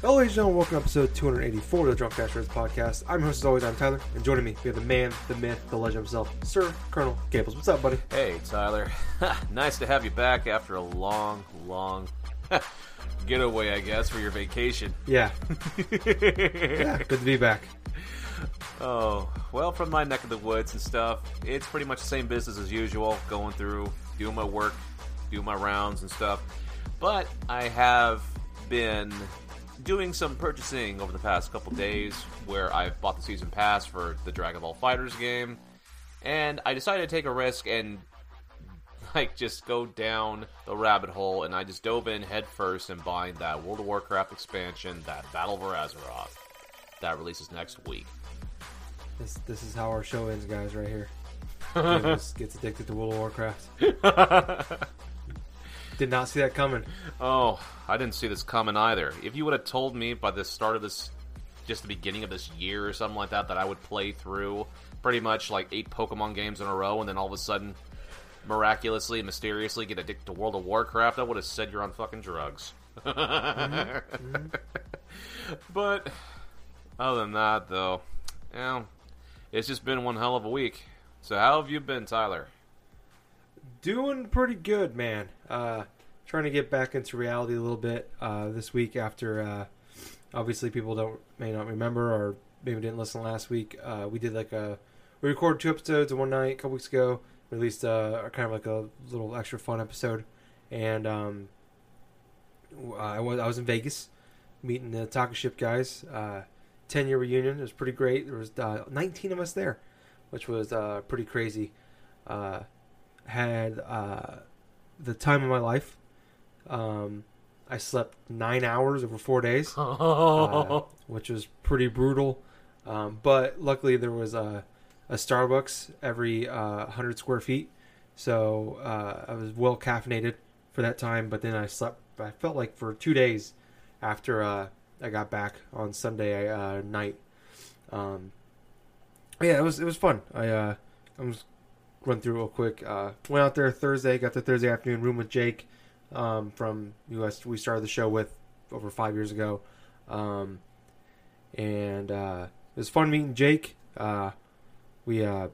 Hello ladies and gentlemen, welcome to episode 284 of the Drunk Dashers podcast. I'm your host as always, I'm Tyler, and joining me, we have the man, the myth, the legend himself, Sir Colonel Gables. What's up, buddy? Hey, Tyler. Nice to have you back after a long getaway, I guess, for your vacation. Yeah. Yeah, good to be back. Oh, well, from my neck of the woods and stuff, it's pretty much the same business as usual, going through, doing my work, doing my rounds and stuff, but I have been doing some purchasing over the past couple days where I've bought the season pass for the Dragon Ball FighterZ game, and I decided to take a risk and like just go down the rabbit hole, and I just dove in head first and buying that World of Warcraft expansion, that Battle for Azeroth, that releases next week. This is how our show ends, guys, right here. Gables gets addicted to World of Warcraft. Did not see that coming. Oh, I didn't see this coming either. If you would have told me by the start of this, just the beginning of this year or something like that, that I would play through pretty much like 8 Pokemon games in a row and then all of a sudden, miraculously, mysteriously get addicted to World of Warcraft, I would have said you're on fucking drugs. Mm-hmm. Mm-hmm. But other than that, though, you know, it's just been one hell of a week. So how have you been, Tyler? Doing pretty good, man. Trying to get back into reality a little bit this week after, obviously people may not remember or maybe didn't listen last week. We recorded 2 episodes in one night a couple weeks ago. Released kind of like a little extra fun episode, and I was in Vegas meeting the Talking Shit guys. 10-year reunion. It was pretty great. There was 19 of us there, which was pretty crazy. Had the time of my life. I slept 9 hours over 4 days, which was pretty brutal. But luckily there was a Starbucks every 100 square feet, so I was well caffeinated for that time. But then I slept, I felt like, for 2 days after I got back on Sunday night. Yeah, it was fun. I'm just run through real quick. Went out there Thursday, got there Thursday afternoon, room with Jake from US we started the show with over 5 years ago. It was fun meeting Jake. We like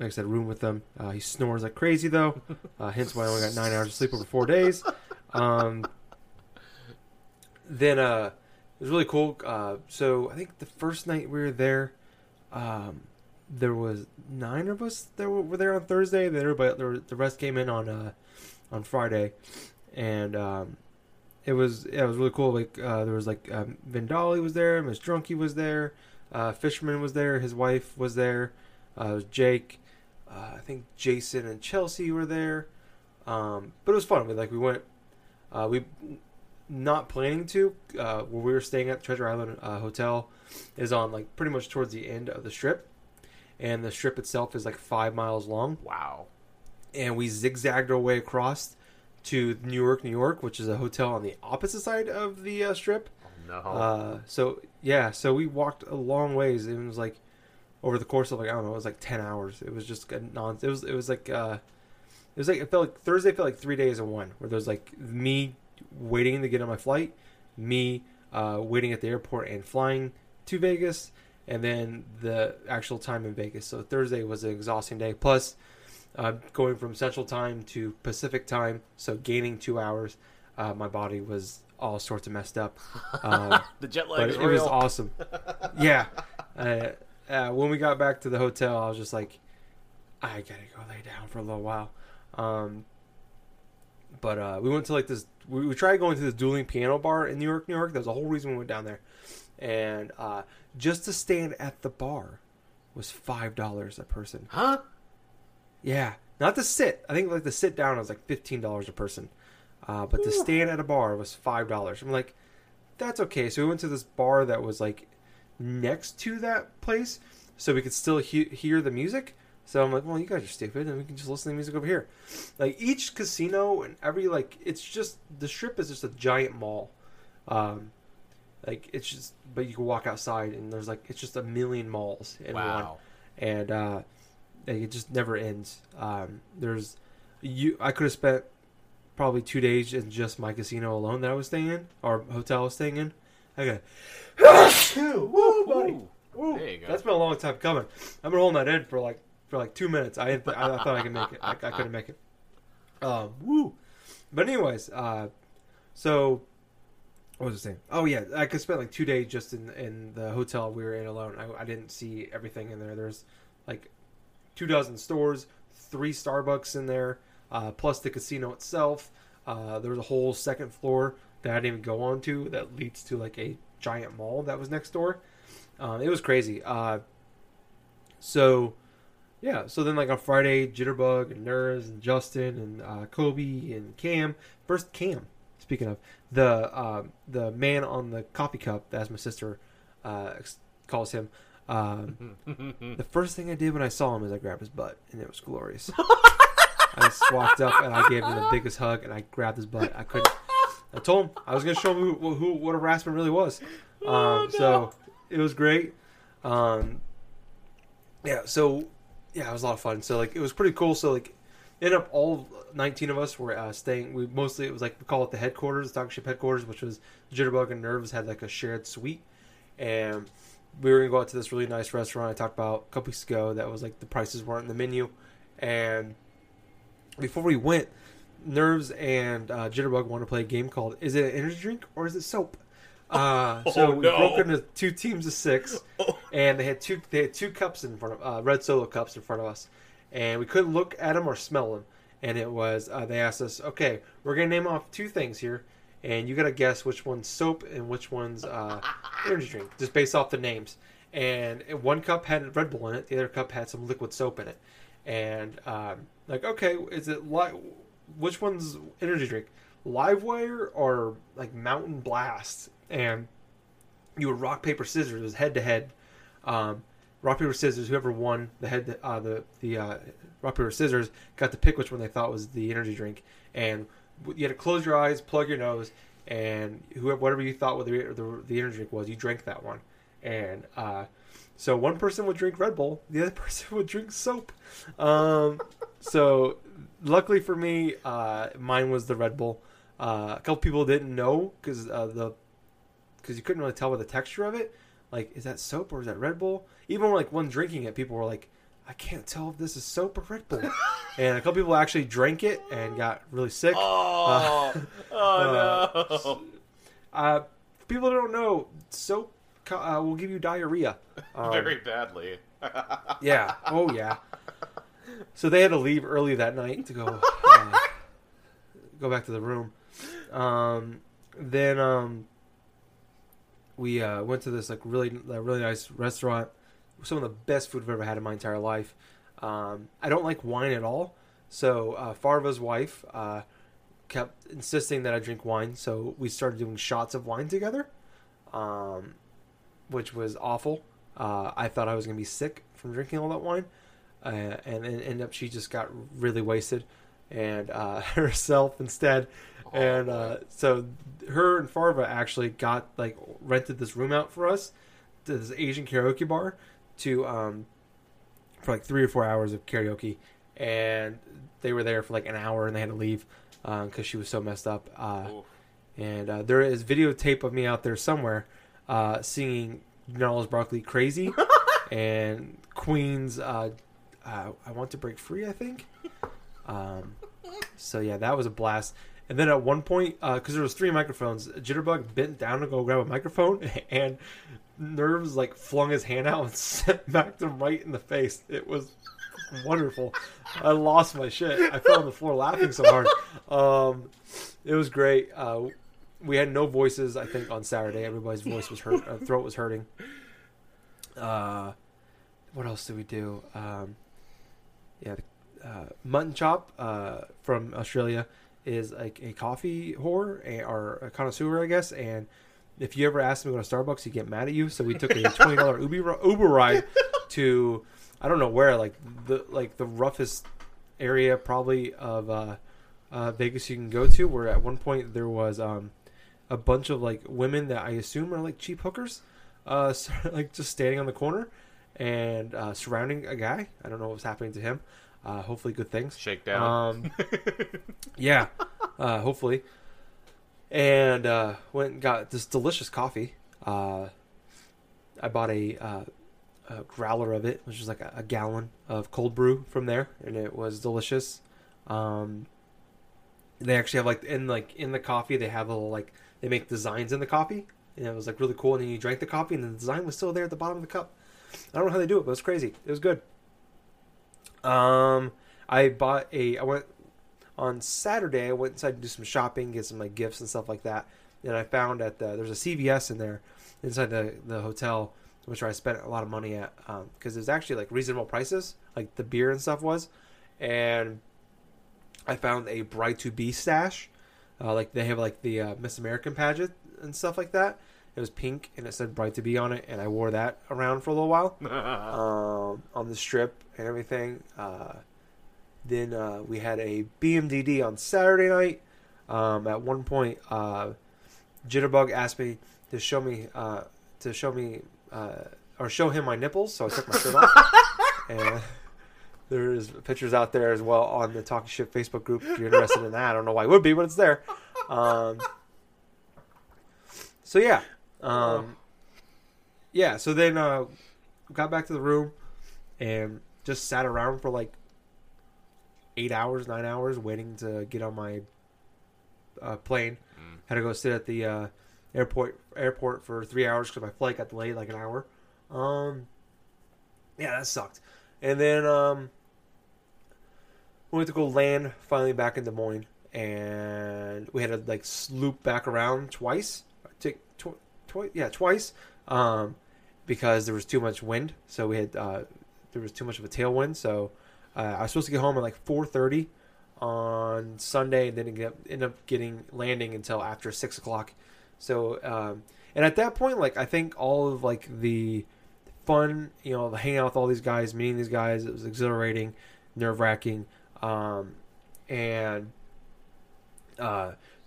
I said, room with them. He snores like crazy though. Hence why I only got 9 hours of sleep over 4 days. Then it was really cool. So I think the first night we were there, there was 9 of us that were there on Thursday. Then everybody, the rest came in on Friday, and it was really cool. Like there was like Vendali was there, Miss Drunky was there. Fisherman was there. His wife was there. Jake, I think Jason and Chelsea were there. But it was fun. We went. We not planning to. Where we were staying at the Treasure Island Hotel is on like pretty much towards the end of the Strip, and the Strip itself is like 5 miles long. Wow. And we zigzagged our way across to New York, which is a hotel on the opposite side of the Strip. No. So we walked a long ways. It was like over the course of like, I don't know, it was like 10 hours. It was just it felt like Thursday felt like 3 days in one, where there's like me waiting to get on my flight, me waiting at the airport and flying to Vegas, and then the actual time in Vegas. So Thursday was an exhausting day. Plus going from Central Time to Pacific Time, so gaining 2 hours. My body was all sorts of messed up. The jet lag is real. It was awesome. Yeah. When we got back to the hotel, I was just like, I gotta go lay down for a little while. We went to like this, we tried going to this dueling piano bar in New York. That was the whole reason we went down there. And just to stand at the bar was $5 a person. Huh? Yeah. Not to sit. I think like the sit down was like $15 a person. But to stand at a bar was $5. I'm like, that's okay. So we went to this bar that was like next to that place, so we could still hear the music. So I'm like, well, you guys are stupid, and we can just listen to the music over here. Like each casino and every like, it's just the Strip is just a giant mall. Like, it's just, but you can walk outside and there's like, it's just a million malls in one. And it just never ends. I could have spent probably 2 days in just my casino alone that I was staying in, or hotel I was staying in. Okay. Woo, buddy. Woo. There you go. That's been a long time coming. I've been holding that in for like 2 minutes. I thought I could make it. I couldn't make it. Woo. But anyways, so what was I saying? Oh yeah, I could spend like 2 days just in the hotel we were in alone. I didn't see everything in there. There's like 24 stores, 3 Starbucks in there, plus the casino itself. There was a whole second floor that I didn't even go on to that leads to like a giant mall that was next door. It was crazy. So then like on Friday, Jitterbug and Nerves and Justin and Kobe and Cam. First Cam, speaking of, the man on the coffee cup, that's my sister calls him. The first thing I did when I saw him is I grabbed his butt, and it was glorious. I just walked up and I gave him the biggest hug, and I grabbed his butt. I told him I was going to show him what harassment really was. So it was great. It was a lot of fun. So like, it was pretty cool. So like, ended up all 19 of us were staying. We mostly, it was like, we call it the headquarters, Talking Shit headquarters, which was Jitterbug and Nerves had like a shared suite, and we were gonna go out to this really nice restaurant I talked about a couple weeks ago. That was like, the prices weren't in the menu, and before we went, Nerves and Jitterbug wanted to play a game called "Is it an energy drink or is it soap?" We broke into 2 teams of 6, and they had two cups in front of red Solo cups in front of us, and we couldn't look at them or smell them. And it was they asked us, okay, we're gonna name off 2 things here, and you gotta guess which one's soap and which one's energy drink, just based off the names. And one cup had Red Bull in it, the other cup had some liquid soap in it, and which one's energy drink? Livewire or like Mountain Blast? And you would rock, paper, scissors. It was head to head. Rock, paper, scissors. Whoever won the rock, paper, scissors got to pick which one they thought was the energy drink. And you had to close your eyes, plug your nose, and whatever you thought the energy drink was, you drank that one. And so one person would drink Red Bull, the other person would drink soap. So luckily for me, mine was the Red Bull. A couple people didn't know because you couldn't really tell by the texture of it. Like, is that soap or is that Red Bull? Even when, like, one drinking it, people were like, I can't tell if this is soap or Red Bull. And a couple people actually drank it and got really sick. No. People don't know, soap will give you diarrhea. Very badly. Yeah. Oh, yeah. So they had to leave early that night to go back to the room. We went to this like really nice restaurant. Some of the best food I've ever had in my entire life. I don't like wine at all, so Farva's wife kept insisting that I drink wine, so we started doing shots of wine together, which was awful. I thought I was going to be sick from drinking all that wine, and ended up she just got really wasted and herself instead. And so her and Farva actually rented this room out for us, to this Asian karaoke bar, to for like 3 or 4 hours of karaoke. And they were there for like an hour, and they had to leave because she was so messed up. And there is videotape of me out there somewhere singing Gnarls Barkley Crazy and Queen's I Want to Break Free, I think. So yeah, that was a blast. And then at one point, because there was 3 microphones, Jitterbug bent down to go grab a microphone, and Nerves like flung his hand out and smacked him right in the face. It was wonderful. I lost my shit. I fell on the floor laughing so hard. It was great. We had no voices, I think, on Saturday. Everybody's voice was hurt. Throat was hurting. What else did we do? Mutton Chop from Australia is like a coffee whore, or a connoisseur, I guess. And if you ever ask him to go to Starbucks, he'd get mad at you. So we took a $20 Uber ride to, I don't know where, like the roughest area probably of Vegas you can go to. Where at one point there was a bunch of like women that I assume are like cheap hookers, like just standing on the corner and surrounding a guy. I don't know what was happening to him. Hopefully good things. Shakedown. Yeah. Hopefully. And went and got this delicious coffee. I bought a growler of it, which was like a gallon of cold brew from there, and it was delicious. They actually have like in the coffee they have a little, like they make designs in the coffee, and it was like really cool. And then you drank the coffee, and the design was still there at the bottom of the cup. I don't know how they do it, but it's crazy. It was good. I went inside to do some shopping, get some like gifts and stuff like that. And I found there's a CVS in there inside the hotel, which I spent a lot of money at, because there's actually like reasonable prices, like the beer and stuff was. And I found a Bride to Be stash, like they have like the Miss American pageant and stuff like that. It was pink and it said Bride to Be on it, and I wore that around for a little while on the strip and everything. Then we had a BMDD on Saturday night. At one point, Jitterbug asked me to show him my nipples, so I took my shirt off. And there's pictures out there as well on the Talking Shit Facebook group if you're interested in that. I don't know why it would be, but it's there. So yeah, yeah. So then got back to the room and just sat around for like 8 hours, 9 hours, waiting to get on my plane. Had to go sit at the airport for 3 hours because my flight got delayed like an hour. Yeah, that sucked. And then we went to go land finally back in Des Moines, and we had to like loop back around twice. Twice, because there was too much wind. So we had there was too much of a tailwind. So I was supposed to get home at like 4:30 on Sunday, and didn't end up landing until after 6 o'clock. So and at that point, like I think all of like the fun, hanging out with all these guys, meeting these guys, it was exhilarating, nerve wracking, and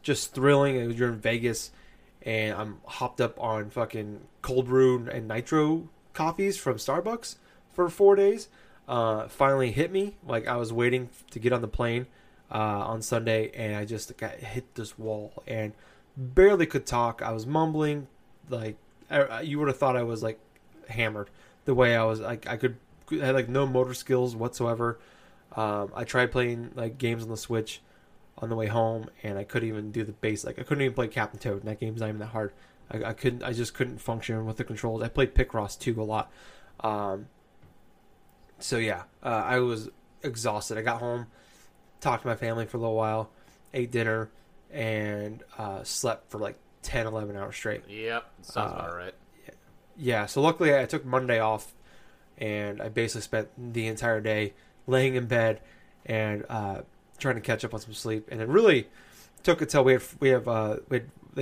just thrilling. You're in Vegas. And I'm hopped up on fucking cold brew and nitro coffees from Starbucks for 4 days. Finally hit me. Like I was waiting to get on the plane on Sunday, and I just got hit this wall and barely could talk. I was mumbling. Like you would have thought I was like hammered. The way I was, like I had like no motor skills whatsoever. I tried playing like games on the Switch on the way home, and I couldn't even do the base. Like I couldn't even play Captain Toad, and that game's not even that hard. I just couldn't function with the controls. I played Picross 2 a lot. So yeah, I was exhausted. I got home, talked to my family for a little while, ate dinner, and slept for like 10, 11 hours straight. Yep, sounds about right. Yeah, so luckily I took Monday off, and I basically spent the entire day laying in bed and trying to catch up on some sleep, and it really took until they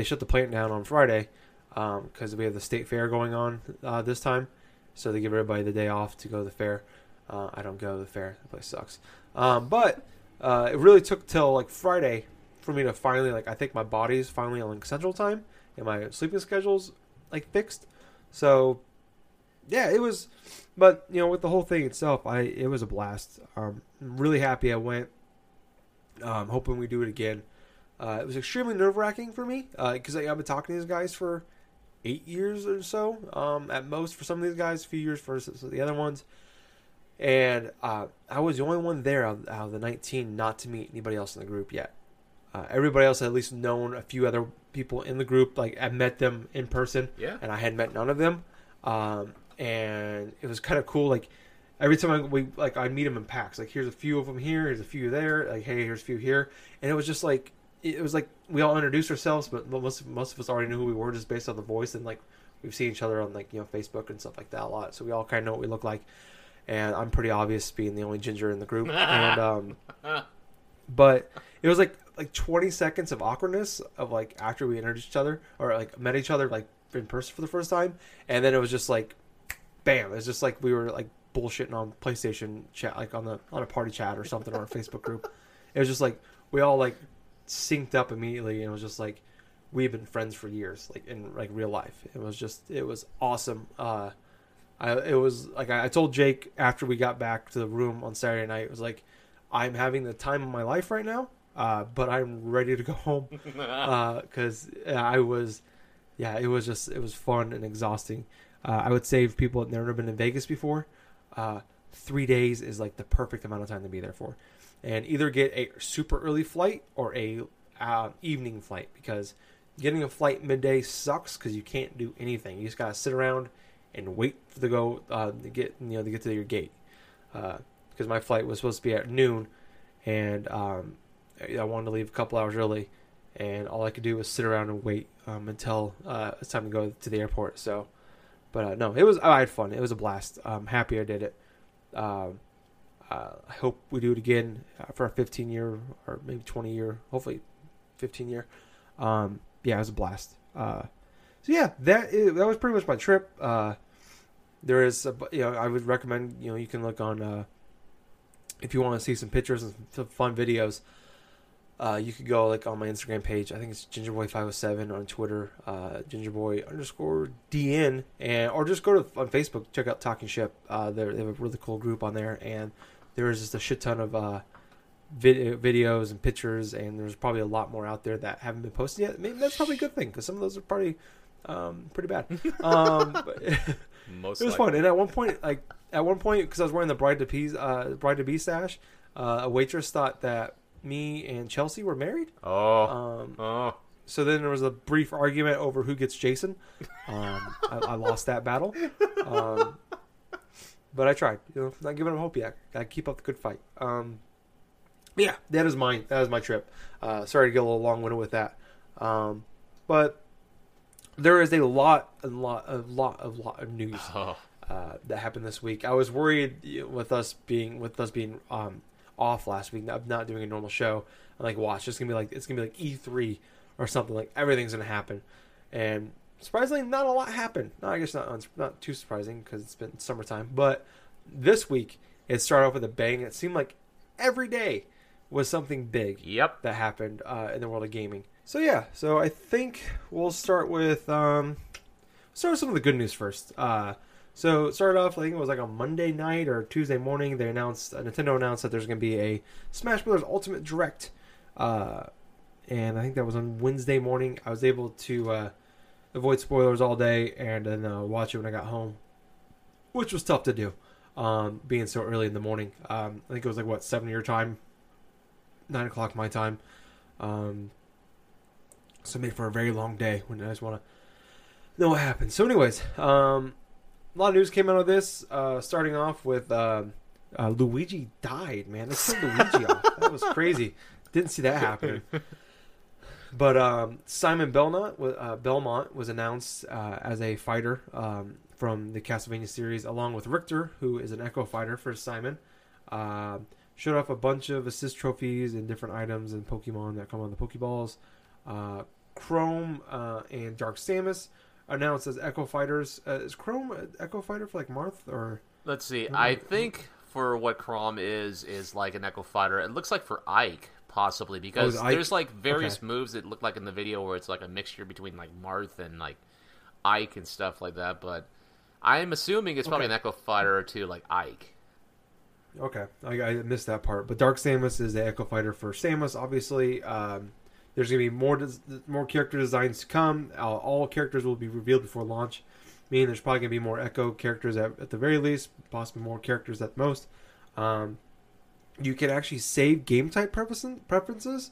shut the plant down on Friday because we have the state fair going on this time, so they give everybody the day off to go to the fair. I don't go to the fair; that place sucks. But it really took till like Friday for me to finally like I think my body's finally on Central Time and my sleeping schedule's like fixed. So yeah, it was. But with the whole thing itself, it was a blast. I'm really happy I went. Hoping we do it again. It was extremely nerve-wracking for me because I've been talking to these guys for 8 years or so, at most for some of these guys, a few years for the other ones. And I was the only one there out of the 19 not to meet anybody else in the group yet. Everybody else had at least known a few other people in the group. Like I met them in person, yeah. And I had met none of them. And it was kind of cool, like. Every time I meet them in packs, like here's a few of them here, here's a few there, like hey, here's a few here, and it was just like we all introduced ourselves, but most of us already knew who we were just based on the voice, and like we've seen each other on like Facebook and stuff like that a lot, so we all kind of know what we look like, and I'm pretty obvious being the only ginger in the group, and but it was like 20 seconds of awkwardness of like after we introduced each other or like met each other like in person for the first time, and then it was just like, bam, it was just like we were like. Bullshitting on PlayStation chat, like on a party chat or something, or a Facebook group. It was just like we all like synced up immediately, and it was just like we've been friends for years, like in like real life. It was just, it was awesome. I told Jake after we got back to the room on Saturday night, it was like, I'm having the time of my life right now, but I'm ready to go home, because it was fun and exhausting. I would say if people have never been in Vegas before, 3 days is like the perfect amount of time to be there for, and either get a super early flight or a evening flight, because getting a flight midday sucks because you can't do anything. You just gotta sit around and wait for to get to your gate. Because my flight was supposed to be at noon, and I wanted to leave a couple hours early, and all I could do was sit around and wait until it's time to go to the airport. So, but no, I had fun. It was a blast. I'm happy I did it. I hope we do it again for our 15-year or maybe 20-year, hopefully 15-year. It was a blast. That was pretty much my trip. There is, I would recommend, you can look on, if you want to see some pictures and some fun videos, you could go like on my Instagram page. I think it's gingerboy507 on Twitter, gingerboy_DN, or just go on Facebook, check out Talking Ship. They have a really cool group on there, and there is just a shit ton of videos and pictures, and there's probably a lot more out there that haven't been posted yet. Maybe that's probably a good thing, because some of those are probably pretty bad. Most it was likely fun. And at one point, because I was wearing the bride to be sash, a waitress thought that me and Chelsea were married. So then there was a brief argument over who gets Jason. I lost that battle, but I tried. Not giving up hope yet. Gotta keep up the good fight. That is my trip. Sorry to get a little long-winded with that, but there is a lot of news that happened this week. I was worried with us being off last week, not doing a normal show. I'm like, watch, it's gonna be like E3 or something. Like everything's gonna happen, and surprisingly, not a lot happened. No, I guess not too surprising because it's been summertime. But this week, it started off with a bang. It seemed like every day was something big. Yep. That happened in the world of gaming. So I think we'll start with some of the good news first. So it started off, I think it was like on Monday night or Tuesday morning, Nintendo announced that there's going to be a Smash Bros. Ultimate Direct. And I think that was on Wednesday morning. I was able to avoid spoilers all day and then watch it when I got home, which was tough to do, being so early in the morning. I think it was like, 7 your time, 9 o'clock my time. So made for a very long day when I just want to know what happened. So anyways, a lot of news came out of this, starting off with Luigi died, man. They killed Luigi off. That was crazy. Didn't see that happening. But Simon Belmont was announced as a fighter from the Castlevania series, along with Richter, who is an Echo fighter for Simon. Showed off a bunch of assist trophies and different items and Pokemon that come on the Pokeballs. Chrom and Dark Samus announced as Echo Fighters. Is Chrom an Echo Fighter for like Marth or? Let's see. I think for what Chrom is like an Echo Fighter. It looks like for Ike possibly, because there's like various moves that look like in the video where it's like a mixture between like Marth and like Ike and stuff like that. But I'm assuming it's probably an Echo Fighter to like Ike. Okay, I missed that part. But Dark Samus is the Echo Fighter for Samus, obviously. There's going to be more character designs to come. All characters will be revealed before launch, meaning there's probably going to be more Echo characters at the very least, possibly more characters at the most. You can actually save game type preferences,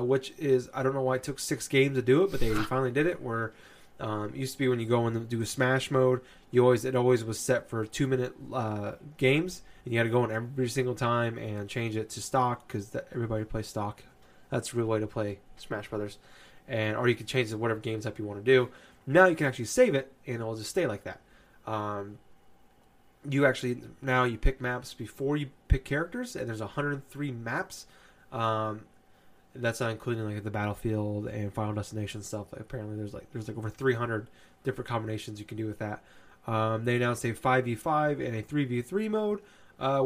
which is, I don't know why it took 6 games to do it, but they finally did it, where it used to be when you go in and do a Smash mode, it always was set for 2-minute games, and you had to go in every single time and change it to stock, because everybody plays stock. That's a real way to play Smash Brothers. Or you can change it to whatever game type you want to do. Now you can actually save it, and it'll just stay like that. You pick maps before you pick characters, and there's 103 maps. That's not including like the Battlefield and Final Destination stuff. Like, apparently there's over 300 different combinations you can do with that. They announced a 5v5 and a 3v3 mode,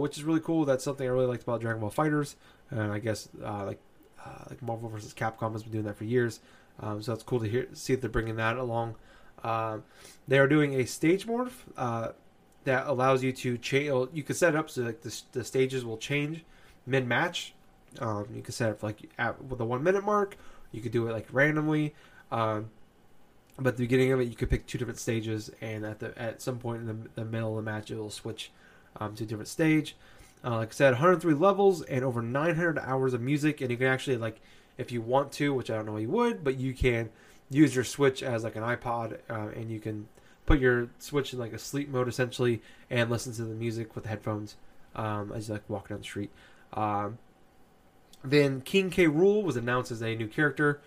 which is really cool. That's something I really liked about Dragon Ball FighterZ. And I guess like Marvel vs. Capcom has been doing that for years. So that's cool to hear. See if they're bringing that along. They are doing a stage morph that allows you to change. You can set it up so like the stages will change mid-match. You can set it up like at the 1 minute mark. You could do it like randomly. But at the beginning of it, you could pick two different stages, and at some point in the middle of the match, it will switch to a different stage. Like I said, 103 levels and over 900 hours of music, and you can actually, like, if you want to, which I don't know you would, but you can use your Switch as like an iPod, and you can put your Switch in like a sleep mode essentially, and listen to the music with headphones as you like walk down the street. Then King K. Rool was announced as a new character,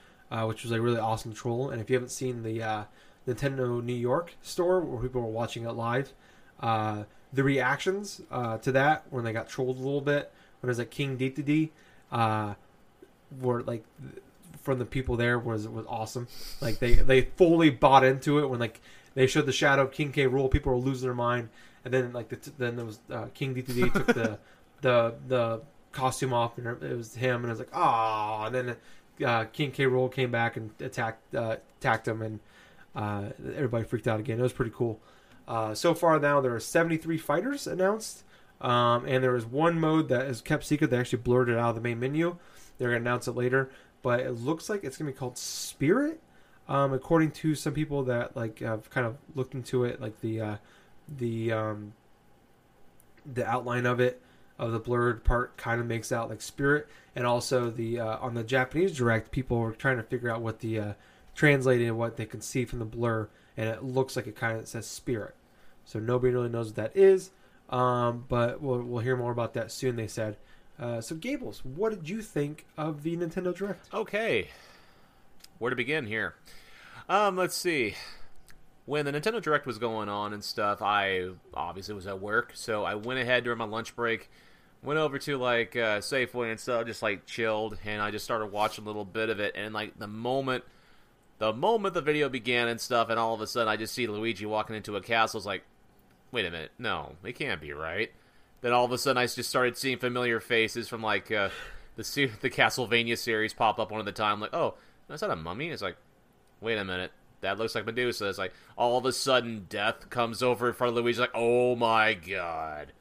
which was a really awesome troll. And if you haven't seen the Nintendo New York store where people were watching it live, the reactions to that when they got trolled a little bit, when it was like King D2D, were like from the people there was awesome. Like they fully bought into it when like they showed the shadow of King K. Rool, people were losing their mind, and then like then there was King D2D took the costume off, and it was him, and I was like, ah, and then. King K. Rool came back and attacked him, and everybody freaked out again. It was pretty cool. So far now, there are 73 fighters announced, and there is one mode that is kept secret. They actually blurred it out of the main menu. They're going to announce it later, but it looks like it's going to be called Spirit, according to some people that like have kind of looked into it, like the outline of it. Of the blurred part kind of makes out like Spirit, and also the on the Japanese direct, people were trying to figure out what the translated and what they can see from the blur, and it looks like it kind of says Spirit, so nobody really knows what that is. But we'll hear more about that soon, they said. So Gables, what did you think of the Nintendo Direct? Okay, where to begin here? Let's see. When the Nintendo Direct was going on and stuff, I obviously was at work, so I went ahead during my lunch break, went over to, like, Safeway and stuff, just, like, chilled, and I just started watching a little bit of it, and, like, the moment the video began and stuff, and all of a sudden I just see Luigi walking into a castle, I was like, wait a minute, no, it can't be right. Then all of a sudden I just started seeing familiar faces from, like, the Castlevania series pop up one at a time, like, oh, is that a mummy? It's like, wait a minute. That looks like Medusa. It's like, all of a sudden, death comes over in front of Luigi. Like, oh my god.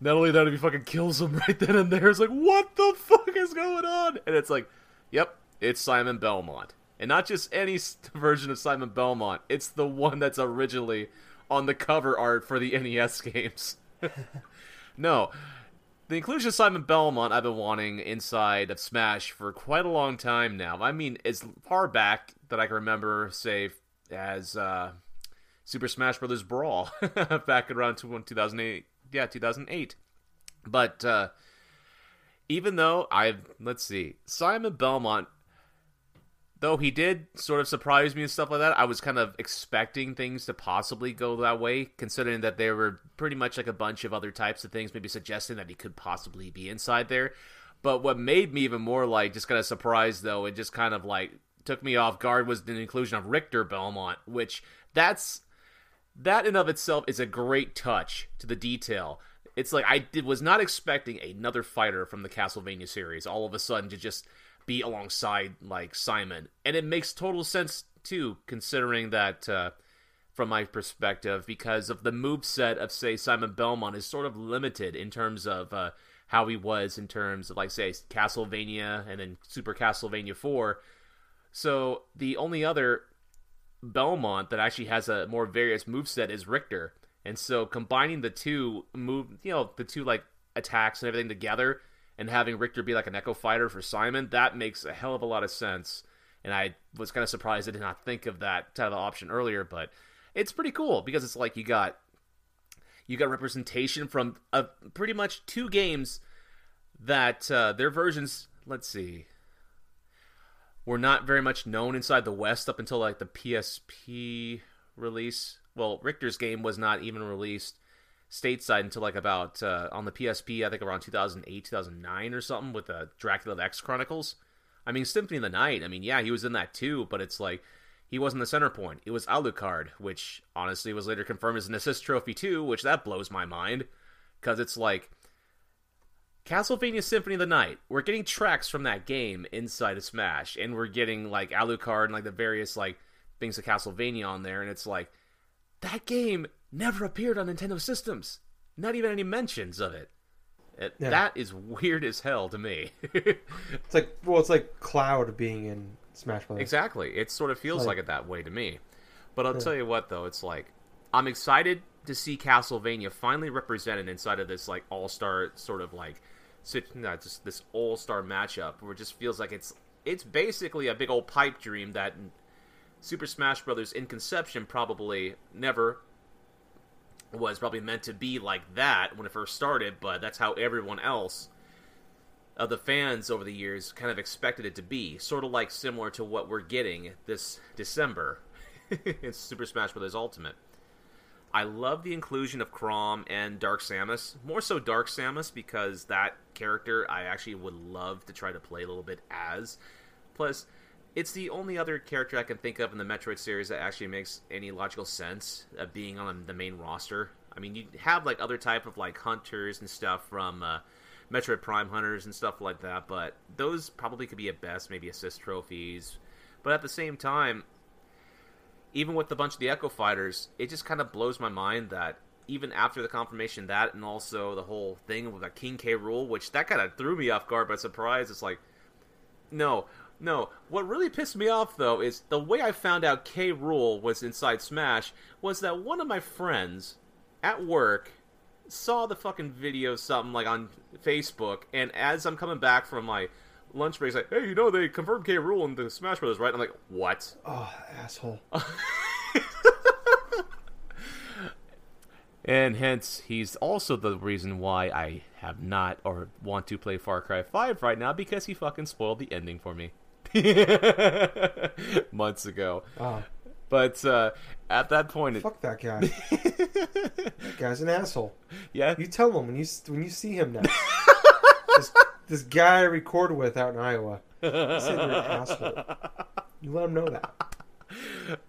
Not only that, he fucking kills him right then and there. It's like, what the fuck is going on? And it's like, yep, it's Simon Belmont. And not just any version of Simon Belmont. It's the one that's originally on the cover art for the NES games. No. The inclusion of Simon Belmont I've been wanting inside of Smash for quite a long time now. I mean, as far back that I can remember, say, as Super Smash Bros. Brawl back around 2008. Yeah, 2008. But even though Simon Belmont, though he did sort of surprise me and stuff like that, I was kind of expecting things to possibly go that way, considering that there were pretty much like a bunch of other types of things maybe suggesting that he could possibly be inside there. But what made me even more like just kind of surprised, though, and just kind of like took me off guard was the inclusion of Richter Belmont, which that in of itself is a great touch to the detail. It's like was not expecting another fighter from the Castlevania series all of a sudden to just be alongside like Simon, and it makes total sense too, considering that from my perspective, because of the moveset of say Simon Belmont is sort of limited in terms of how he was in terms of like say Castlevania and then Super Castlevania 4. So the only other Belmont that actually has a more various moveset is Richter, and so combining the two like attacks and everything together, and having Richter be like an echo fighter for Simon, that makes a hell of a lot of sense. And I was kind of surprised I did not think of that type of option earlier, but it's pretty cool because it's like you got representation from pretty much two games that their versions, let's see, were not very much known inside the West up until like the PSP release. Well, Richter's game was not even released stateside until like about on the PSP, I think around 2008, 2009 or something, with the Dracula X Chronicles. I mean, Symphony of the Night, I mean, yeah, he was in that too, but it's like he wasn't the center point. It was Alucard, which honestly was later confirmed as an assist trophy too, which that blows my mind, because it's like Castlevania Symphony of the Night. We're getting tracks from that game inside of Smash, and we're getting like Alucard and like the various like things of Castlevania on there, and it's like that game never appeared on Nintendo systems. Not even any mentions of it. Yeah. That is weird as hell to me. It's like, well, it's like Cloud being in Smash Bros. Exactly. It sort of feels like it that way to me. But I'll tell you what, though, it's like I'm excited to see Castlevania finally represented inside of this like all-star sort of like just this all-star matchup, where it just feels like it's basically a big old pipe dream that Super Smash Bros. In conception probably never was probably meant to be like that when it first started, but that's how everyone else of the fans over the years kind of expected it to be, sort of like similar to what we're getting this December in Super Smash Bros. Ultimate. I love the inclusion of Chrom and Dark Samus, more so Dark Samus, because that character I actually would love to try to play a little bit as. Plus, it's the only other character I can think of in the Metroid series that actually makes any logical sense of being on the main roster. I mean, you have, like, other type of, like, hunters and stuff from Metroid Prime Hunters and stuff like that, but those probably could be at best, maybe assist trophies. But at the same time, even with a bunch of the Echo Fighters, it just kind of blows my mind that even after the confirmation that, and also the whole thing with the King K. Rool, which that kind of threw me off guard by surprise, it's like, no, what really pissed me off, though, is the way I found out K. Rool was inside Smash was that one of my friends at work saw the fucking video, something like on Facebook, and as I'm coming back from my lunch break, he's like, hey, you know, they confirmed K. Rool in the Smash Bros., right? And I'm like, what? Oh, asshole. And hence, he's also the reason why I have not or want to play Far Cry 5 right now, because he fucking spoiled the ending for me. Months ago. Oh. But at that point, fuck that guy. That guy's an asshole. Yeah, you tell him when you see him now. this guy I record with out in Iowa. You said you're an asshole. You let him know that.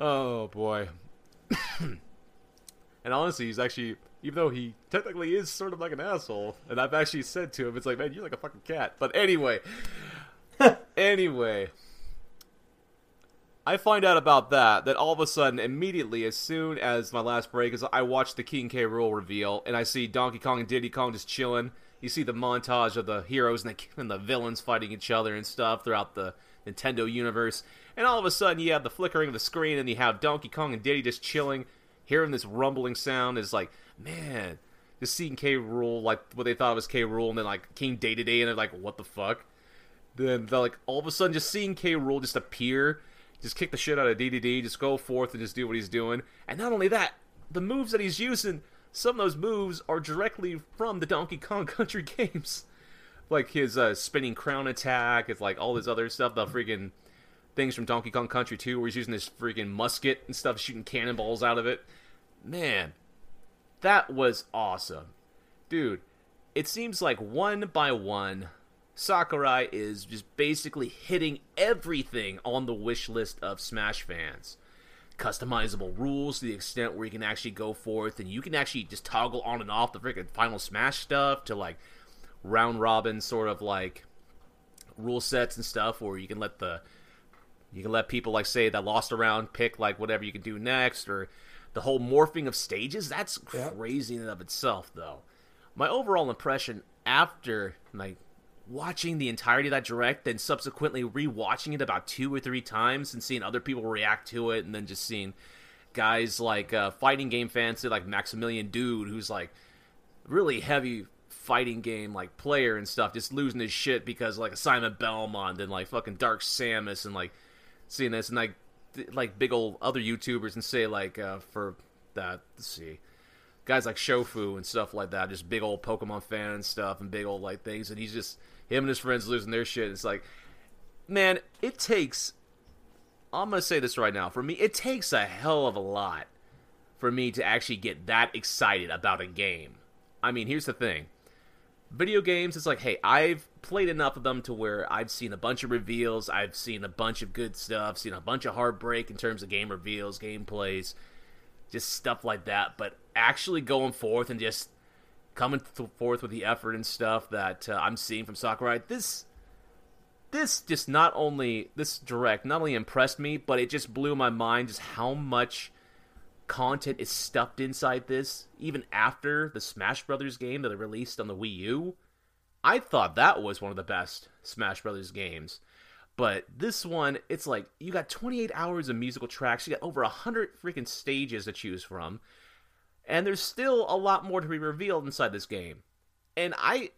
Oh boy. And honestly, he's actually, even though he technically is sort of like an asshole, and I've actually said to him, it's like, man, you're like a fucking cat. But anyway. Anyway, I find out about that all of a sudden, immediately, as soon as my last break is, I watch the King K. Rool reveal, and I see Donkey Kong and Diddy Kong just chilling. You see the montage of the heroes and the villains fighting each other and stuff throughout the Nintendo universe, and all of a sudden, you have the flickering of the screen, and you have Donkey Kong and Diddy just chilling. Hearing this rumbling sound is like, man, just seeing K. Rool, like, what they thought was K. Rool, and then, like, King D2D, and they're like, what the fuck? Then, like, all of a sudden, just seeing K. Rool just appear, just kick the shit out of D2D, just go forth and just do what he's doing. And not only that, the moves that he's using, some of those moves are directly from the Donkey Kong Country games. Like his spinning crown attack, it's like all this other stuff, the freaking things from Donkey Kong Country 2, where he's using this freaking musket and stuff, shooting cannonballs out of it. Man, that was awesome. Dude, it seems like one by one, Sakurai is just basically hitting everything on the wish list of Smash fans. Customizable rules to the extent where you can actually go forth and you can actually just toggle on and off the freaking final Smash stuff to like round robin sort of like rule sets and stuff, where you can let people like say that lost a round pick like whatever you can do next, or the whole morphing of stages. That's crazy in and of itself, though. My overall impression after like watching the entirety of that Direct, then subsequently re-watching it about 2 or 3 times and seeing other people react to it, and then just seeing guys like fighting game fans like Maximilian Dude, who's like really heavy fighting game like player and stuff, just losing his shit because like Simon Belmont and like fucking Dark Samus, and like seeing this, and like big old other YouTubers, and say like for that, let's see, guys like Shofu and stuff like that, just big old Pokemon fan and stuff, and big old like things, and he's just, him and his friends losing their shit. It's like, man, it takes, I'm going to say this right now, for me, it takes a hell of a lot for me to actually get that excited about a game. I mean, here's the thing. Video games, it's like, hey, I've played enough of them to where I've seen a bunch of reveals, I've seen a bunch of good stuff, seen a bunch of heartbreak in terms of game reveals, gameplays, just stuff like that, but actually going forth and just coming forth with the effort and stuff that I'm seeing from Sakurai. This just not only, this direct not only impressed me, but it just blew my mind just how much content is stuffed inside this, even after the Smash Brothers game that they released on the Wii U. I thought that was one of the best Smash Brothers games. But this one, it's like, you got 28 hours of musical tracks, you got over 100 freaking stages to choose from, and there's still a lot more to be revealed inside this game. And I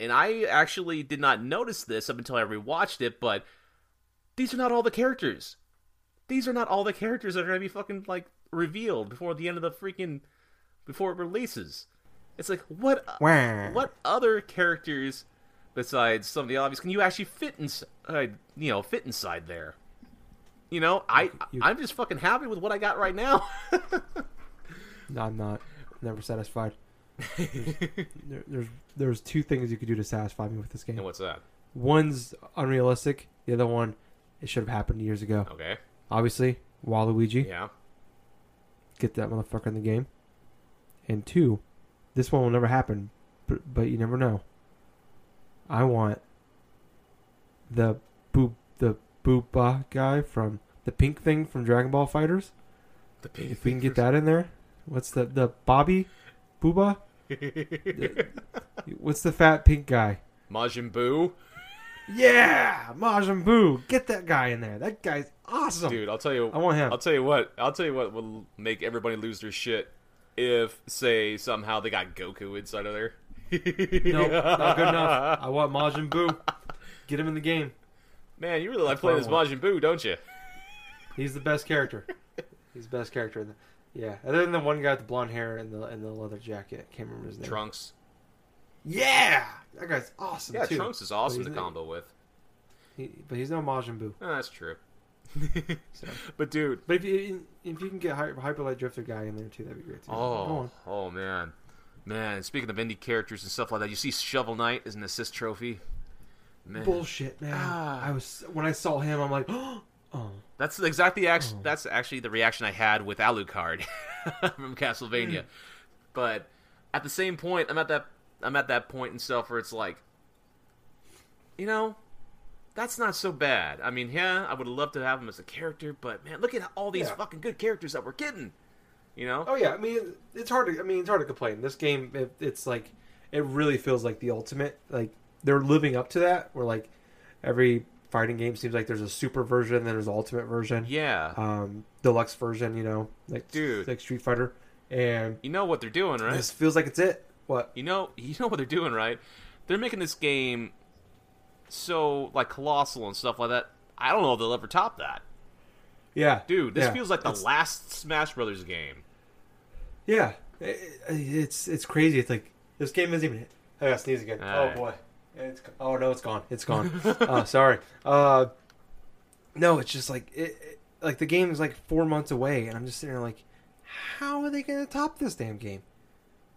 actually did not notice this up until I rewatched it, but these are not all the characters. These are not all the characters that are going to be fucking, like, revealed before the end of the freaking... before it releases. It's like, what other characters... besides some of the obvious, can you actually fit inside? Fit inside there. You know, I'm just fucking happy with what I got right now. No, I'm not. Never satisfied. There's two things you could do to satisfy me with this game. And what's that? One's unrealistic. The other one, it should have happened years ago. Okay. Obviously, Waluigi. Yeah. Get that motherfucker in the game. And two, this one will never happen, but you never know. I want the Booba guy from the pink thing from Dragon Ball FighterZ. The pink if we can get that in there. What's the Bobby Booba? What's the fat pink guy? Majin Buu? Yeah, Majin Buu. Get that guy in there. That guy's awesome. Dude, I want him. I'll tell you what will make everybody lose their shit if say somehow they got Goku inside of there. Nope, not good enough. I want Majin Buu. Get him in the game. Man, you really like playing as Majin Buu, don't you? He's the best character. Yeah, other than the one guy with the blonde hair and the leather jacket. Can't remember his name. Trunks. Yeah! That guy's awesome, too. Yeah, Trunks is awesome to combo with. But he's no Majin Buu. Oh, that's true. So. But, dude. But if you can get Hyper Light Drifter guy in there, too, that'd be great, too. Oh man. Man, speaking of indie characters and stuff like that, you see Shovel Knight as an assist trophy. Man. Bullshit, man. When I saw him, I'm like, oh. That's exactly that's actually the reaction I had with Alucard from Castlevania. But at the same point, I'm at that point in stuff where it's like, you know, that's not so bad. I mean, yeah, I would love to have him as a character, but man, look at all these fucking good characters that we're getting. You know? Oh yeah, I mean it's hard to complain. This game, it's like it really feels like the ultimate. Like they're living up to that. Where like every fighting game seems like there's a super version, then there's an ultimate version. Yeah. Deluxe version. You know, like dude, like Street Fighter. And you know what they're doing, right? This feels like it's it. What? You know what they're doing, right? They're making this game so like colossal and stuff like that. I don't know if they'll ever top that. Yeah, dude, this feels like the last Smash Brothers game. Yeah, it's crazy. It's like this game isn't even. I gotta sneeze again. All boy, it's gone. It's gone. Sorry. No, it's just like like the game is like 4 months away, and I'm just sitting there like, how are they gonna top this damn game?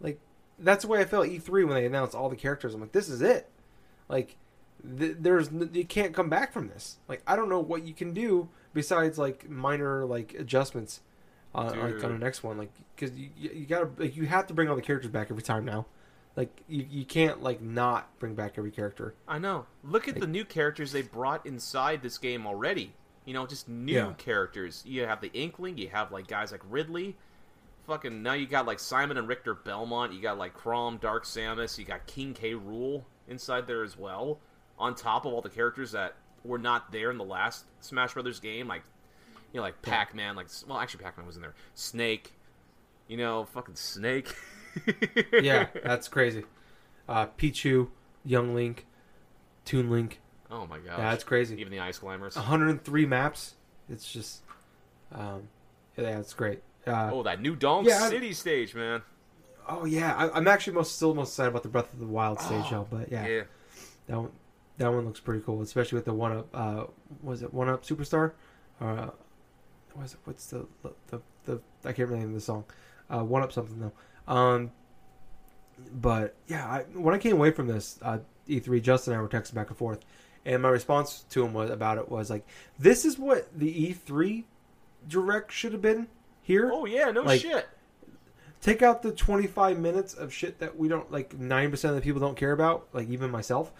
Like that's the way I felt E3 when they announced all the characters. I'm like, this is it. Like you can't come back from this. Like I don't know what you can do. Besides, like minor like adjustments on the next one, like because you gotta you have to bring all the characters back every time now, like you can't like not bring back every character. I know. Look at the new characters they brought inside this game already. You know, just new characters. You have the Inkling. You have like guys like Ridley. Fucking now you got like Simon and Richter Belmont. You got like Chrom, Dark Samus. You got King K. Rool inside there as well. On top of all the characters that. Were not there in the last Smash Brothers game, like you know, like Pac-Man, like well, actually Pac-Man was in there. Snake, you know, fucking Snake. Yeah, that's crazy. Pichu, Young Link, Toon Link. Oh my god, yeah, that's crazy. Even the ice climbers. 103 maps. It's just, yeah, it's great. That new Donk City stage, man. Oh yeah, I'm actually still most excited about the Breath of the Wild stage, though. But yeah, that one. That one looks pretty cool, especially with the one-up. Was it one-up superstar? Was it? What's the? I can't remember the name of the song. One-up something though. But yeah, when I came away from this E3, Justin and I were texting back and forth, and my response to him was like, "This is what the E3 direct should have been here." Oh yeah, no shit. Take out the 25 minutes of shit that we don't, like 90% of the people don't care about, like even myself,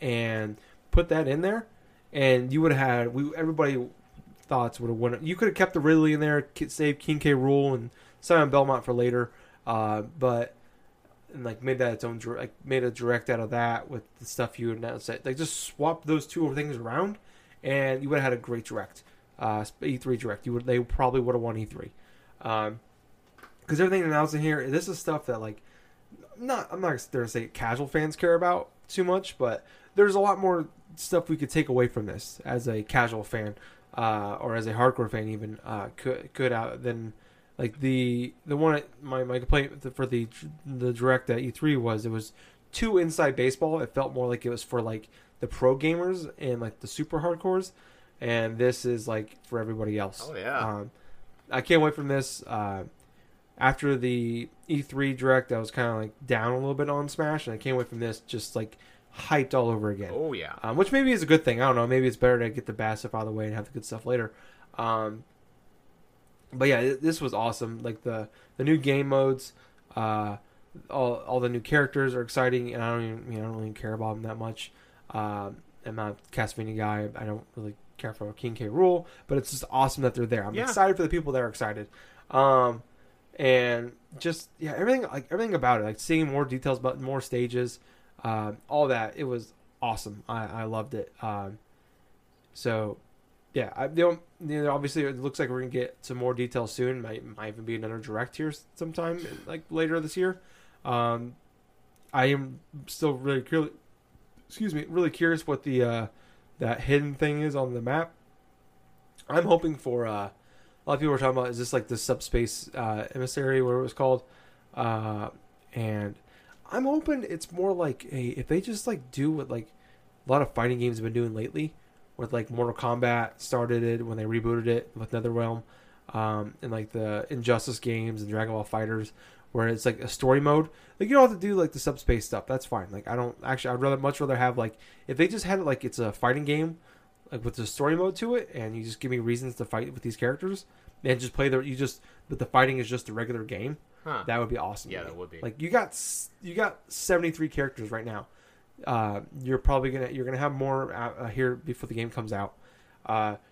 and put that in there, and you would have had, everybody thoughts would have won. You could have kept the Ridley in there, saved King K. Rool and Simon Belmont for later, but and like made that its own, like made a direct out of that with the stuff you announced. Like just swap those two things around, and you would have had a great direct, E3 direct. They probably would have won E3, because everything announced in here, this is stuff that like, I'm not there to say casual fans care about too much, but there's a lot more stuff we could take away from this as a casual fan, or as a hardcore fan even, could out than. Like the one, my complaint for the direct at E3 was it was too inside baseball. It felt more like it was for like the pro gamers and like the super hardcores, and this is like for everybody else. Oh yeah, I can't wait from this. After the E3 direct, I was kind of like down a little bit on Smash, and I can't wait from this just like hyped all over again. Oh yeah, which maybe is a good thing. I don't know. Maybe it's better to get the bad stuff out of the way and have the good stuff later. But yeah, this was awesome. Like the new game modes, all the new characters are exciting, and I don't even care about them that much. I'm not a Castlevania guy. I don't really care for King K. Rool, but it's just awesome that they're there. I'm excited for the people that are excited, and just everything about it. Like seeing more details about more stages, all that. It was awesome. I loved it. So. Yeah, obviously it looks like we're going to get some more details soon. Might even be another direct here sometime, like later this year. I am still really curious. Excuse me, really curious what the that hidden thing is on the map. I'm hoping for a lot of people were talking about. Is this like the subspace emissary, whatever it was called? And I'm hoping it's more like if they just like do what like a lot of fighting games have been doing lately. With like Mortal Kombat started it when they rebooted it with NetherRealm, and like the Injustice games and Dragon Ball FighterZ, where it's like a story mode. Like you don't have to do like the subspace stuff. That's fine. Like I don't actually. I'd much rather have like if they just had it like it's a fighting game, like with the story mode to it, and you just give me reasons to fight with these characters, and just play but the fighting is just a regular game. Huh. That would be awesome. Yeah, that would be. Like you got 73 characters right now. You're gonna have more here before the game comes out.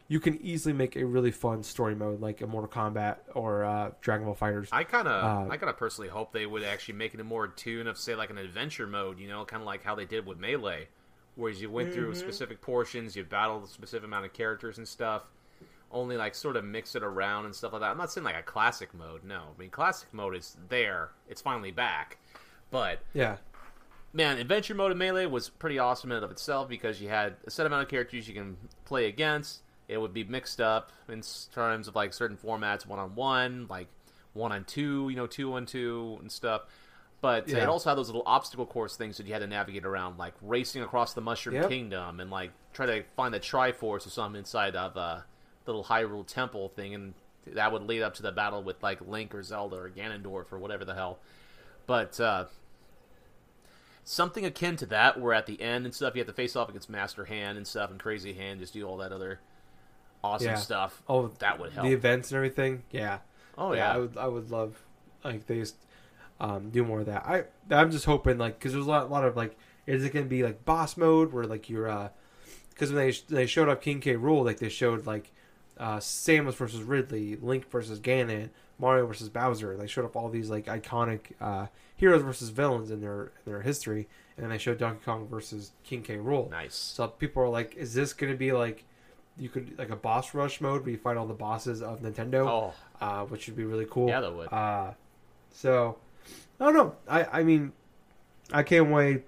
You can easily make a really fun story mode like a Mortal Kombat or Dragon Ball FighterZ. I kind of personally hope they would actually make it a more tune of say like an adventure mode. You know, kind of like how they did with Melee, whereas you went through specific portions, you battled a specific amount of characters and stuff. Only like sort of mix it around and stuff like that. I'm not saying like a classic mode. No, I mean classic mode is there. It's finally back, but yeah. Man, Adventure Mode in Melee was pretty awesome in and of itself because you had a set amount of characters you can play against. It would be mixed up in terms of, like, certain formats, one-on-one, like, one-on-two, you know, two-on-two and stuff. But it also had those little obstacle course things that you had to navigate around, like racing across the Mushroom Kingdom and, like, try to find the Triforce or something inside of a little Hyrule Temple thing. And that would lead up to the battle with, like, Link or Zelda or Ganondorf or whatever the hell. But, something akin to that, where at the end and stuff, you have to face off against Master Hand and stuff, and Crazy Hand, just do all that other awesome stuff. Oh, that would help. The events and everything, yeah. Oh yeah, I would love like they just do more of that. I'm just hoping like because there's a lot of like, is it gonna be like boss mode where like you're because when they showed up King K. Rool, like they showed like Samus versus Ridley, Link versus Ganon, Mario versus Bowser. They showed up all these like iconic heroes versus villains in their history, and then they showed Donkey Kong versus King K. Rool. Nice. So people are like, is this going to be like you could like a boss rush mode where you fight all the bosses of Nintendo? Oh, which would be really cool. Yeah, that would. So I don't know. I mean, I came way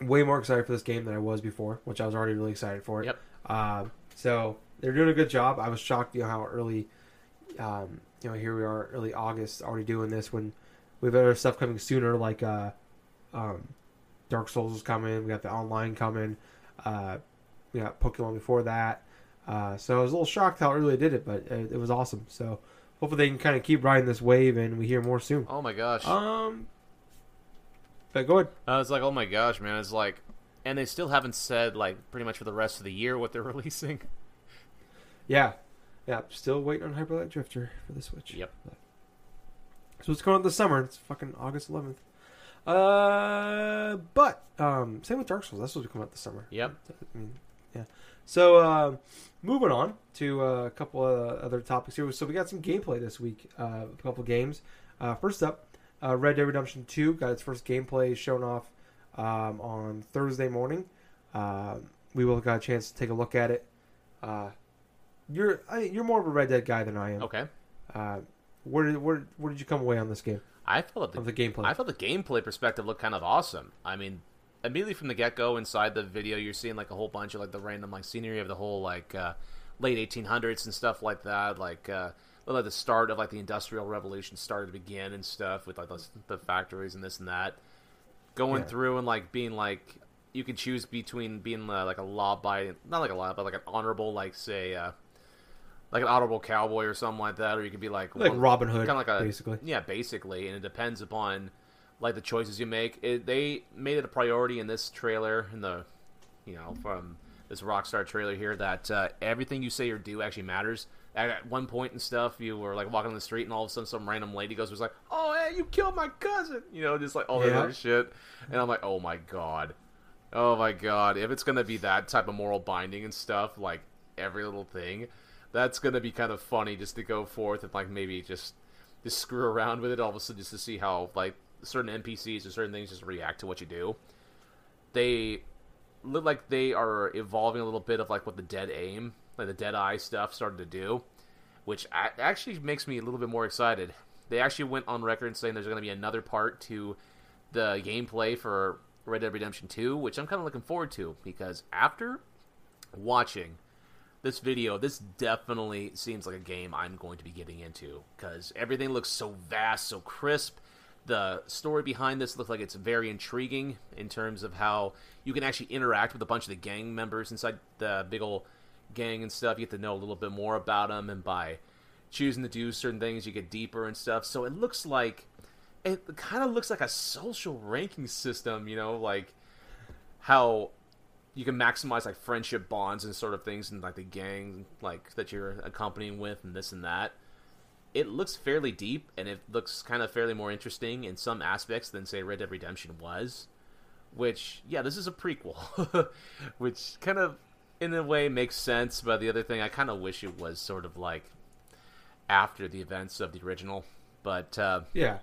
more excited for this game than I was before, which I was already really excited for it. Yep. So they're doing a good job. I was shocked, you know, how early. Here we are, early August, already doing this when we have other stuff coming sooner, like Dark Souls is coming, we got the online coming, we got Pokemon before that. So I was a little shocked how early I did it, but it was awesome. So hopefully they can kind of keep riding this wave and we hear more soon. Oh my gosh. But go ahead. It's like, oh my gosh, man. It's like, and they still haven't said, like, pretty much for the rest of the year what they're releasing. Yeah. Yeah, still waiting on Hyper Light Drifter for the Switch. Yep. Because what's going on this summer? It's fucking August 11th. But same with Dark Souls. That's supposed to come out this summer. Yep. I mean, yeah. So moving on to a couple of other topics here. So we got some gameplay this week. A couple games. First up, Red Dead Redemption 2 got its first gameplay shown off on Thursday morning. We will have got a chance to take a look at it. You're more of a Red Dead guy than I am. Okay. Where did you come away on this game? I thought the gameplay perspective looked kind of awesome. I mean, immediately from the get-go inside the video, you're seeing like a whole bunch of like the random like scenery of the whole like late 1800s and stuff like that. Like the start of like the Industrial Revolution started to begin and stuff with like the factories and this and that. Going through and like being like you can choose between being like a law-abiding, not like a law, but like an honorable, like say. Like an honorable cowboy or something like that, or you could be like Robin Hood, kind of like a, basically. Yeah, basically, and it depends upon like the choices you make. They made it a priority in this trailer, from this Rockstar trailer here, that everything you say or do actually matters. At one point and stuff, you were like walking on the street, and all of a sudden, some random lady was like, "Oh, hey, you killed my cousin," just like all that other shit, and I'm like, "Oh my god, if it's gonna be that type of moral binding and stuff, like every little thing." That's going to be kind of funny just to go forth and, like, maybe just screw around with it all of a sudden just to see how, like, certain NPCs or certain things just react to what you do. They look like they are evolving a little bit of, like, what the dead aim, like, the dead eye stuff started to do, which actually makes me a little bit more excited. They actually went on record saying there's going to be another part to the gameplay for Red Dead Redemption 2, which I'm kind of looking forward to, because after watching this video, this definitely seems like a game I'm going to be getting into, because everything looks so vast, so crisp. The story behind this looks like it's very intriguing in terms of how you can actually interact with a bunch of the gang members inside the big old gang and stuff. You get to know a little bit more about them, and by choosing to do certain things, you get deeper and stuff. So it looks like, it kind of looks like a social ranking system, like how you can maximize, like, friendship bonds and sort of things and, like, the gang, like, that you're accompanying with and this and that. It looks fairly deep, and it looks kind of fairly more interesting in some aspects than, say, Red Dead Redemption was. Which, yeah, this is a prequel. Which kind of, in a way, makes sense. But the other thing, I kind of wish it was sort of, like, after the events of the original. But, yeah.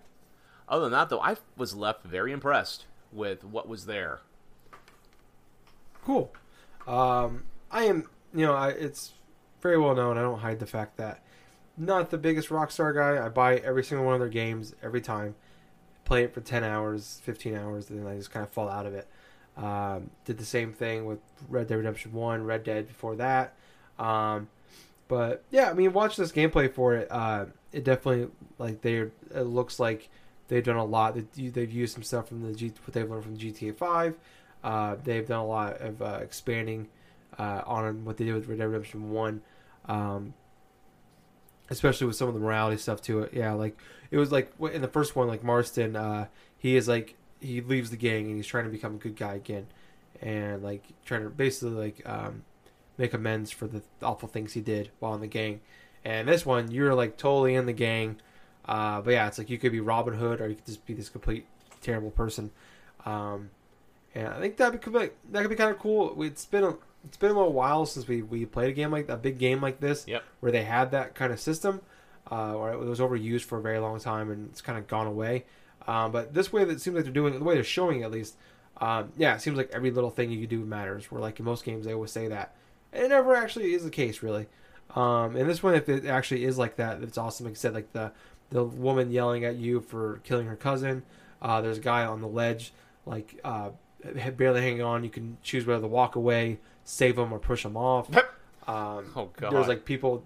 Other than that, though, I was left very impressed with what was there. Cool. I am, it's very well known. I don't hide the fact that I'm not the biggest Rockstar guy. I buy every single one of their games every time. Play it for 10 hours, 15 hours, and then I just kind of fall out of it. Did the same thing with Red Dead Redemption 1, Red Dead before that. But, yeah, I mean, watch this gameplay for it. It definitely, like, it looks like they've done a lot. They've used some stuff from what they've learned from GTA 5. They've done a lot of expanding on what they did with Red Dead Redemption 1, especially with some of the morality stuff to it. Yeah, like, it was like in the first one, like Marston, he leaves the gang and he's trying to become a good guy again, and like trying to basically like make amends for the awful things he did while in the gang. And this one, you're like totally in the gang, but yeah, it's like you could be Robin Hood or you could just be this complete terrible person. And I think that could be kind of cool. It's been a little while since we played a game like that, a big game like this, yep, where they had that kind of system, or it was overused for a very long time and it's kind of gone away. But this way, that seems like they're doing it, the way they're showing it at least, it seems like every little thing you do matters. Where like in most games they always say that, and it never actually is the case really. And this one, if it actually is like that, it's awesome. Like I said, like the woman yelling at you for killing her cousin. There's a guy on the ledge, like. Barely hanging on, you can choose whether to walk away, save them, or push them off. Oh god! There's like people.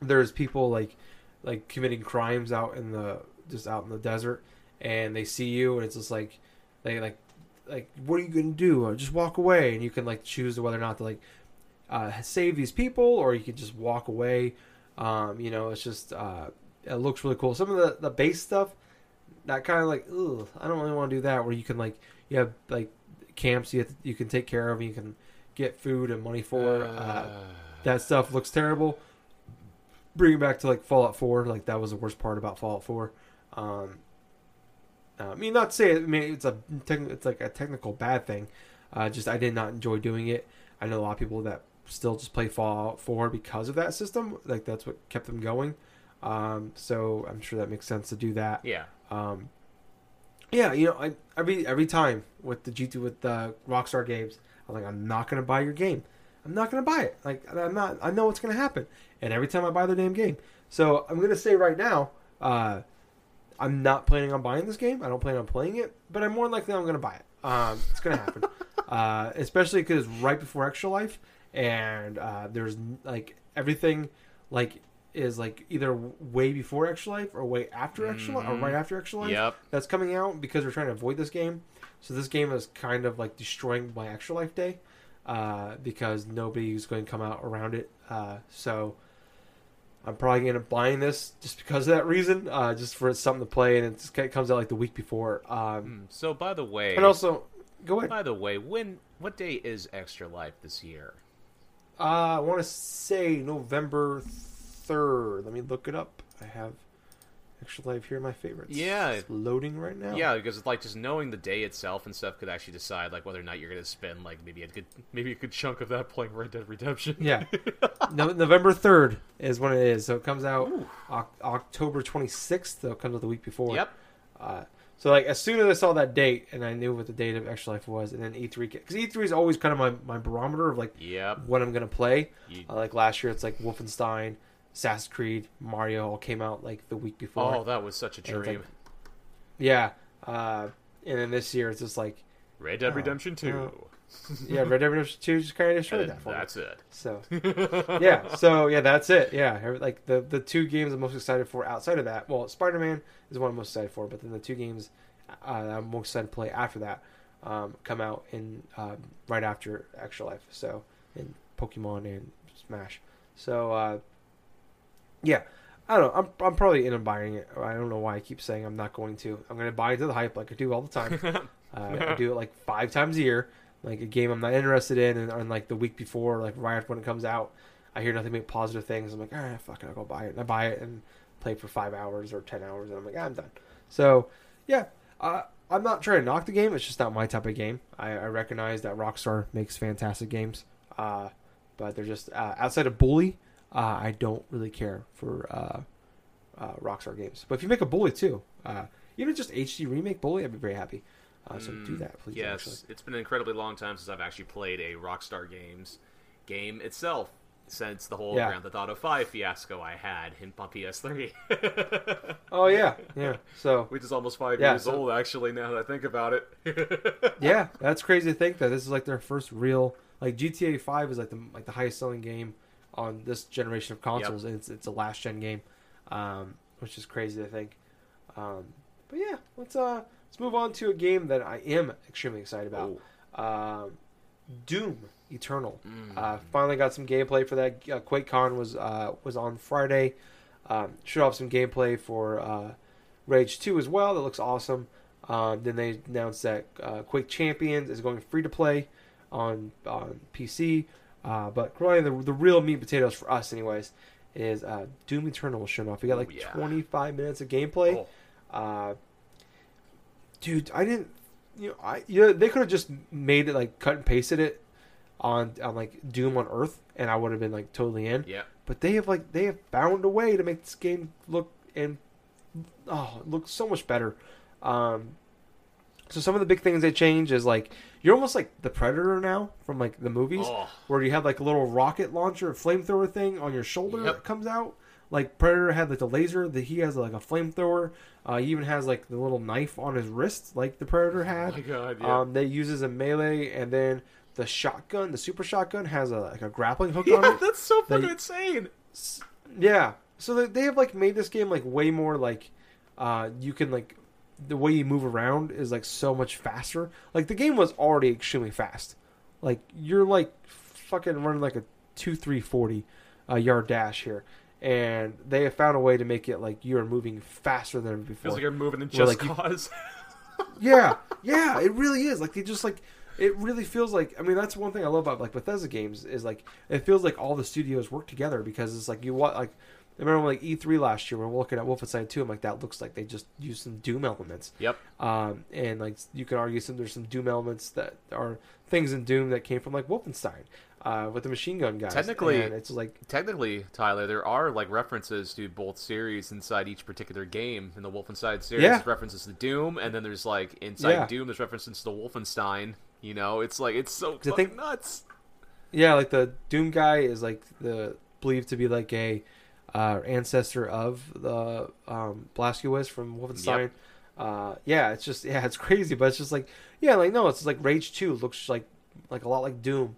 There's people like committing crimes out in the desert, and they see you, and it's just like they like what are you gonna do? Or just walk away, and you can like choose whether or not to like save these people, or you could just walk away. It's just it looks really cool. Some of the base stuff that kind of like, ugh, I don't really want to do that. Where you can like. You have, like, camps you can take care of. You can get food and money for. That stuff looks terrible. Bring it back to, like, Fallout 4. Like, that was the worst part about Fallout 4. I mean, not to say it's like a technical bad thing. Just I did not enjoy doing it. I know a lot of people that still just play Fallout 4 because of that system. Like, that's what kept them going. So I'm sure that makes sense to do that. Yeah. Yeah, you know, every time with the G2 with the Rockstar games, I'm like, I'm not gonna buy your game. I'm not gonna buy it. Like, I'm not. I know what's gonna happen. And every time I buy their damn game, so I'm gonna say right now, I'm not planning on buying this game. I don't plan on playing it, but I'm more likely I'm gonna buy it. It's gonna happen, especially because right before Extra Life, and there's like everything, like. Is like either way before Extra Life or way after Extra Life or right after Extra Life. Yep. That's coming out because we're trying to avoid this game. So this game is kind of like destroying my Extra Life day because nobody's going to come out around it. So I'm probably going to buying this just because of that reason, just for something to play, and it comes out like the week before. So by the way, and also go ahead. By the way, what day is Extra Life this year? I want to say November 3rd. Let me look it up. I have Extra Life here, my favorites. Yeah, it's loading right now. Yeah, because it's like just knowing the day itself and stuff could actually decide like whether or not you're going to spend like maybe a good chunk of that playing Red Dead Redemption. Yeah, November 3rd is when it is. So it comes out October 26th. So it comes out the week before. Yep. So like as soon as I saw that date and I knew what the date of Extra Life was, and then E3, because E3 is always kind of my barometer of like what I'm going to play. Like last year, it's like Wolfenstein, Assassin's Creed, Mario all came out like the week before. Oh, that was such a dream. Like, yeah. And then this year it's just like Red Dead Redemption 2. Yeah, Red Dead Redemption 2 just kind of destroyed that for me. That's it. So yeah. So yeah, that's it. Yeah. Like the two games I'm most excited for outside of that. Well, Spider-Man is one I'm most excited for, but then the two games I'm most excited to play after that come out in right after Extra Life. So in Pokemon and Smash. So yeah, I don't know. I'm probably in on buying it. I don't know why I keep saying I'm not going to. I'm going to buy into the hype like I do all the time. I do it like 5 times a year. Like a game I'm not interested in, and like the week before, like right after when it comes out, I hear nothing but positive things. I'm like, ah, fuck it, I'll go buy it. And I buy it and play for 5 hours or 10 hours, and I'm like, ah, I'm done. So, yeah, I'm not trying to knock the game. It's just not my type of game. I recognize that Rockstar makes fantastic games, but they're just outside of Bully. I don't really care for Rockstar games. But if you make a Bully too, even just HD remake Bully, I'd be very happy. So do that, please. Yes, it's been an incredibly long time since I've actually played a Rockstar Games game itself, since the whole Grand Theft Auto 5 fiasco I had on PS3. Oh, yeah. So which is almost 5 years old, actually, now that I think about it. Yeah, that's crazy to think that this is like their first real... Like GTA 5 is like the highest selling game on this generation of consoles, and it's a last gen game, which is crazy to think. But yeah, let's move on to a game that I am extremely excited about. Doom Eternal. Finally got some gameplay for that. QuakeCon was on Friday. Showed off some gameplay for Rage 2 as well. That looks awesome. Then they announced that Quake Champions is going free to play on PC. But probably the real meat and potatoes for us, anyways, is Doom Eternal was shown off. We got 25 minutes of gameplay. Dude, I didn't. They could have just made it like cut and pasted it on like Doom on Earth, and I would have been like totally in. Yeah. But they have found a way to make this game look so much better. So some of the big things they change is like you're almost like the Predator now from like the movies, where you have like a little rocket launcher, flamethrower thing on your shoulder that comes out. Like Predator had like the laser, he has like a flamethrower. He even has like the little knife on his wrist, like the Predator had. Oh my God, yeah. That uses a melee, and then the shotgun, the super shotgun, has a grappling hook on it. That's so fucking insane. Yeah, so they have like made this game like way more like you can like. The way you move around is like so much faster. Like the game was already extremely fast. Like you're like fucking running like a 2-3-40 yard dash here, and they have found a way to make it like you are moving faster than ever before. Feels like you're moving in Just Cause. Yeah, it really is. Like they just like it really feels like. I mean, that's one thing I love about like Bethesda games is like it feels like all the studios work together because it's like you want like. I remember when, like, E3 last year, when we were looking at Wolfenstein 2, I'm like, that looks like they just used some Doom elements. Yep. And, like, you could argue there's some Doom elements that are things in Doom that came from, like, Wolfenstein with the machine gun guys. Technically, and it's like... Technically, Tyler, there are, like, references to both series inside each particular game. In the Wolfenstein series, yeah. references to Doom, and then there's, like, inside yeah. Doom, there's references to Wolfenstein. You know, it's, like, it's so fucking nuts. Yeah, like, the Doom guy is, like, believed to be, like, a... ancestor of the Blazkowicz from Wolfenstein. Yep. Yeah, it's just it's crazy, but it's just like it's like Rage 2 looks like a lot like Doom,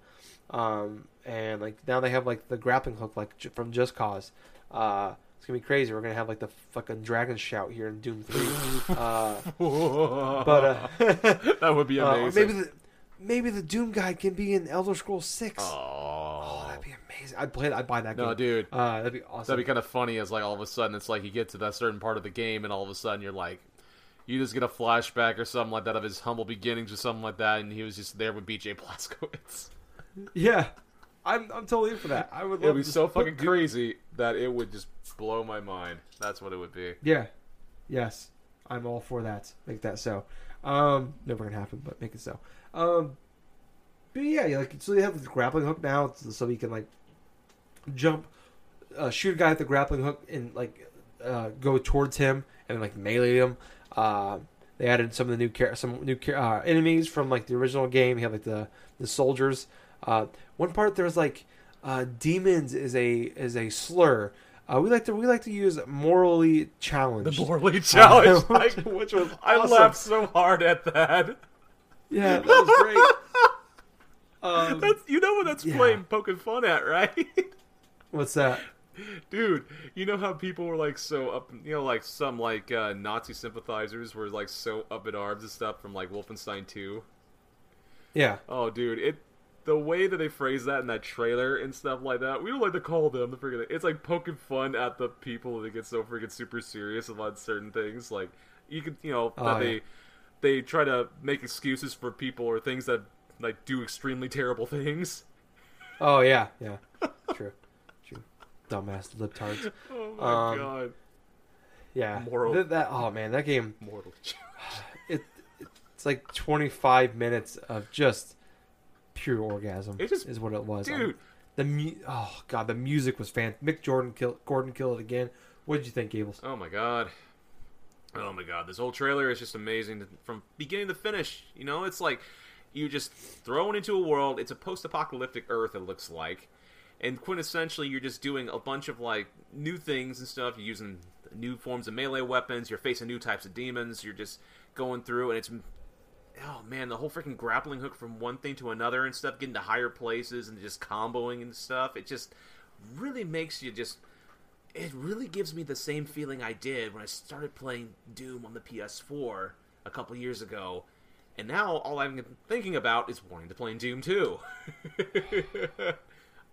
and like now they have like the grappling hook like from Just Cause. It's gonna be crazy. We're gonna have like the fucking dragon shout here in Doom 3. That would be amazing. Maybe the Doom guy can be in Elder Scrolls 6. Oh, that'd be amazing. I'd buy that game. No, dude. That'd be awesome. That'd be kind of funny as, like, all of a sudden it's like you get to that certain part of the game and all of a sudden you're like, you just get a flashback or something like that of his humble beginnings or something like that, and he was just there with BJ Blazkowicz. Yeah. I'm totally in for that. I would love it. It would be so fucking crazy that it would just blow my mind. That's what it would be. Yeah. Yes. I'm all for that. Make that so. Never gonna happen, but make it so. But yeah, like, so you have the grappling hook now, so you can like jump, shoot a guy at the grappling hook and like go towards him and like melee him. They added some of the new enemies from like the original game. You have like the soldiers. One part there was like demons is a slur. We like to use morally challenged. The morally challenged, which was awesome. I laughed so hard at that. Yeah, that was great. You know what that's poking fun at, right? What's that? Dude, you know how people were like so up, you know, like some like Nazi sympathizers were like so up in arms and stuff from like Wolfenstein 2? Yeah. Oh, dude, the way that they phrase that in that trailer and stuff like that, we don't like to call them the freaking... It's like poking fun at the people that get so freaking super serious about certain things. Like, you could, you know, they try to make excuses for people or things that like do extremely terrible things. Oh yeah, true, dumbass libtards. Oh my god, yeah. Moral. That oh man, that game. Mortal. It's like 25 minutes of just pure orgasm. It just, is what it was, dude. The music was fantastic. Mick Gordon killed it again. What did you think, Gables? Oh my god, this whole trailer is just amazing from beginning to finish. You know, it's like you just thrown into a world. It's a post-apocalyptic Earth, it looks like, and quintessentially you're just doing a bunch of like new things and stuff. You're using new forms of melee weapons. You're facing new types of demons. You're just going through, and it's the whole freaking grappling hook from one thing to another and stuff, getting to higher places and just comboing and stuff. It just really makes you just. It really gives me the same feeling I did when I started playing Doom on the PS4 a couple years ago. And now all I'm thinking about is wanting to play Doom 2.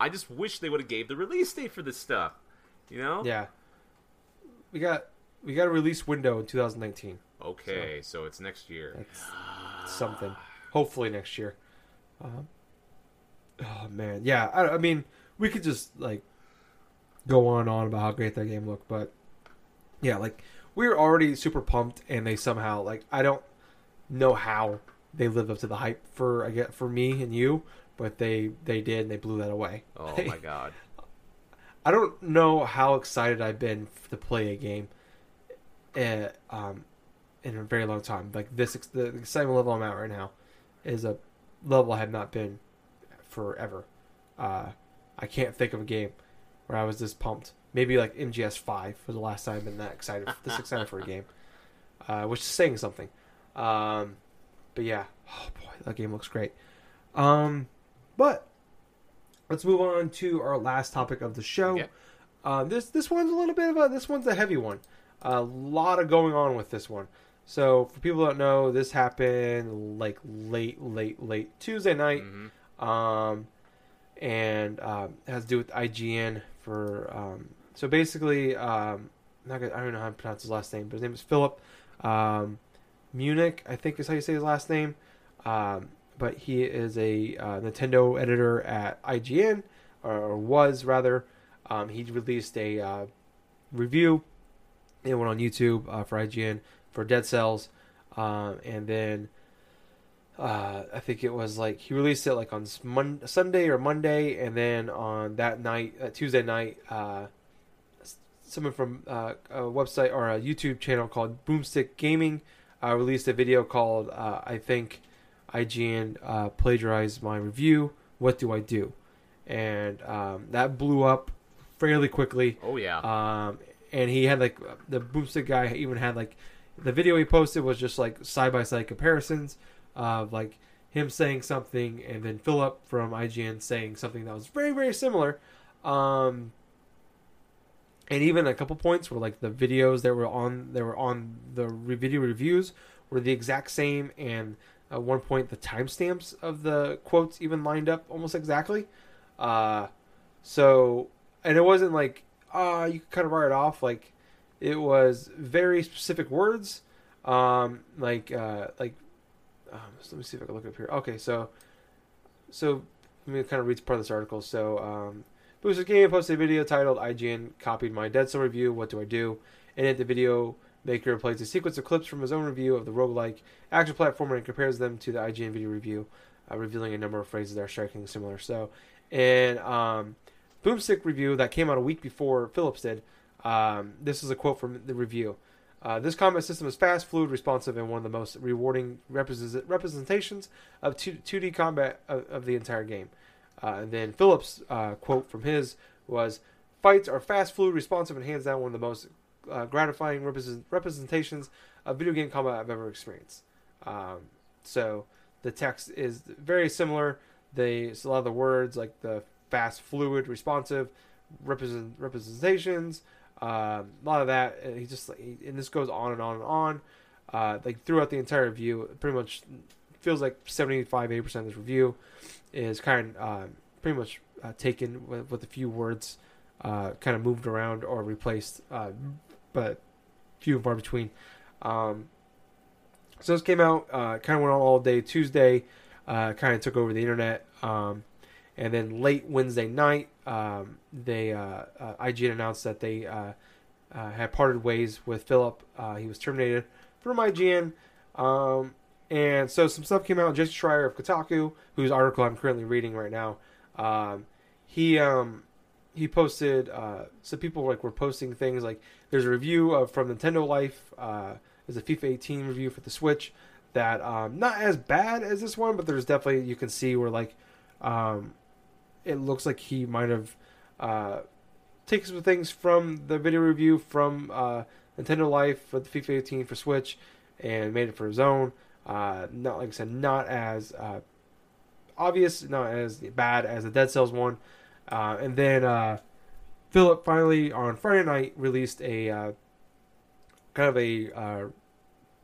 I just wish they would have gave the release date for this stuff. You know? Yeah. We got a release window in 2019. Okay, so it's next year. It's something. Hopefully next year. Oh, man. Yeah, I mean, we could just, like, go on and on about how great that game looked, but yeah, like we were already super pumped, and they somehow, like, I don't know how they lived up to the hype for me and you, but they did, and they blew that away. Oh my god! I don't know how excited I've been to play a game, in a very long time. Like the excitement level I'm at right now is a level I have not been forever. I can't think of a game where I was this pumped. Maybe like MGS5 for the last time I've been this excited for a game. Which is saying something. But yeah. Oh boy, that game looks great. But let's move on to our last topic of the show. Yeah. This one's a little bit of this one's a heavy one. A lot of going on with this one. So for people who don't know, this happened like late Tuesday night. Mm-hmm. And it has to do with IGN for so basically I don't know how to pronounce his last name, but his name is Philip Munich, I think is how you say his last name, but he is a Nintendo editor at IGN, or was rather. He released a review. It went on YouTube for IGN for Dead Cells, and then I think it was like he released it like on Sunday or Monday, and then on that night, Tuesday night, someone from a website or a YouTube channel called Boomstick Gaming released a video called I think IGN plagiarized my review. What do I do? And that blew up fairly quickly. Oh yeah. And he had like the Boomstick guy even had like the video he posted was just like side by side comparisons of like him saying something and then Philip from IGN saying something that was very, very similar. And even a couple points where like the videos that were on the video reviews were the exact same, and at one point the timestamps of the quotes even lined up almost exactly. So, and it wasn't like, you could kind of write it off. Like, it was very specific words. Let me see if I can look it up here. Okay, so let me kind of read part of this article. So, Boosters Game posted a video titled, IGN copied my Dead Cell review, what do I do? And at the video maker plays a sequence of clips from his own review of the roguelike action platformer and compares them to the IGN video review, revealing a number of phrases that are strikingly similar. So, and Boomstick review that came out a week before Phillips did. This is a quote from the review. This combat system is fast, fluid, responsive, and one of the most rewarding representations of 2D combat of the entire game. And then Phillips' quote from his was, fights are fast, fluid, responsive, and hands down one of the most gratifying representations of video game combat I've ever experienced. So the text is very similar. It's a lot of the words, like the fast, fluid, responsive representations. A lot of that. He just and this goes on and on and on. Like throughout the entire review, pretty much feels like 75-80% of this review is kind of pretty much taken with a few words, kind of moved around or replaced, but few and far between. So this came out, kind of went on all day Tuesday. Kind of took over the internet, and then late Wednesday night, IGN announced that they had parted ways with Philip. He was terminated from IGN, and so some stuff came out. Jason Schreier of Kotaku, whose article I'm currently reading right now, he posted. So people like were posting things like there's a review from Nintendo Life. There's a FIFA 18 review for the Switch. That not as bad as this one, but there's definitely you can see where like it looks like he might have taken some things from the video review from Nintendo Life for the FIFA 18 for Switch and made it for his own. Not like I said, not as obvious, not as bad as the Dead Cells one. And then Philip finally on Friday night released a kind of a.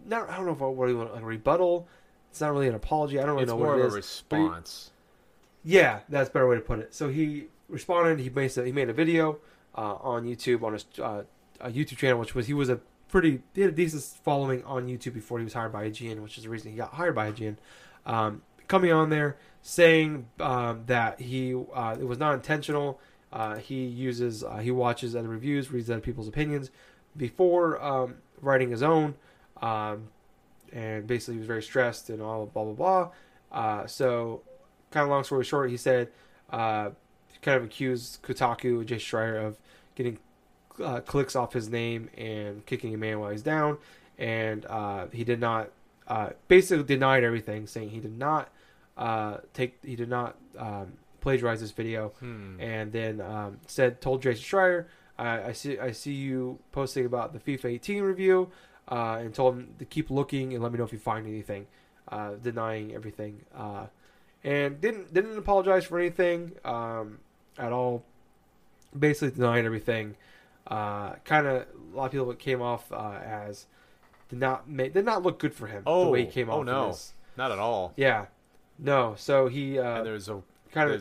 I don't know if I really want a rebuttal. It's not really an apology. I don't really know what it is. It's more of a response. Yeah, that's a better way to put it. So he responded. He made a video on YouTube on his a YouTube channel, which was he had a decent following on YouTube before he was hired by IGN, which is the reason he got hired by IGN. Coming on there saying that he it was not intentional. He watches other reviews, reads other people's opinions before writing his own. And basically he was very stressed and all blah, blah, blah. So kind of long story short, he said, kind of accused Kotaku and Jay Schreier of getting, clicks off his name and kicking a man while he's down. And, he did not, basically denied everything, saying he did not, plagiarize this video. And then, told Jason Schreier, I see you posting about the FIFA 18 review. And told him to keep looking and let me know if you find anything, denying everything, and didn't apologize for anything at all. Basically denying everything. Kind of a lot of people came off as did not look good for him. The way he came off. Oh no, not at all. Yeah, no. So he and there's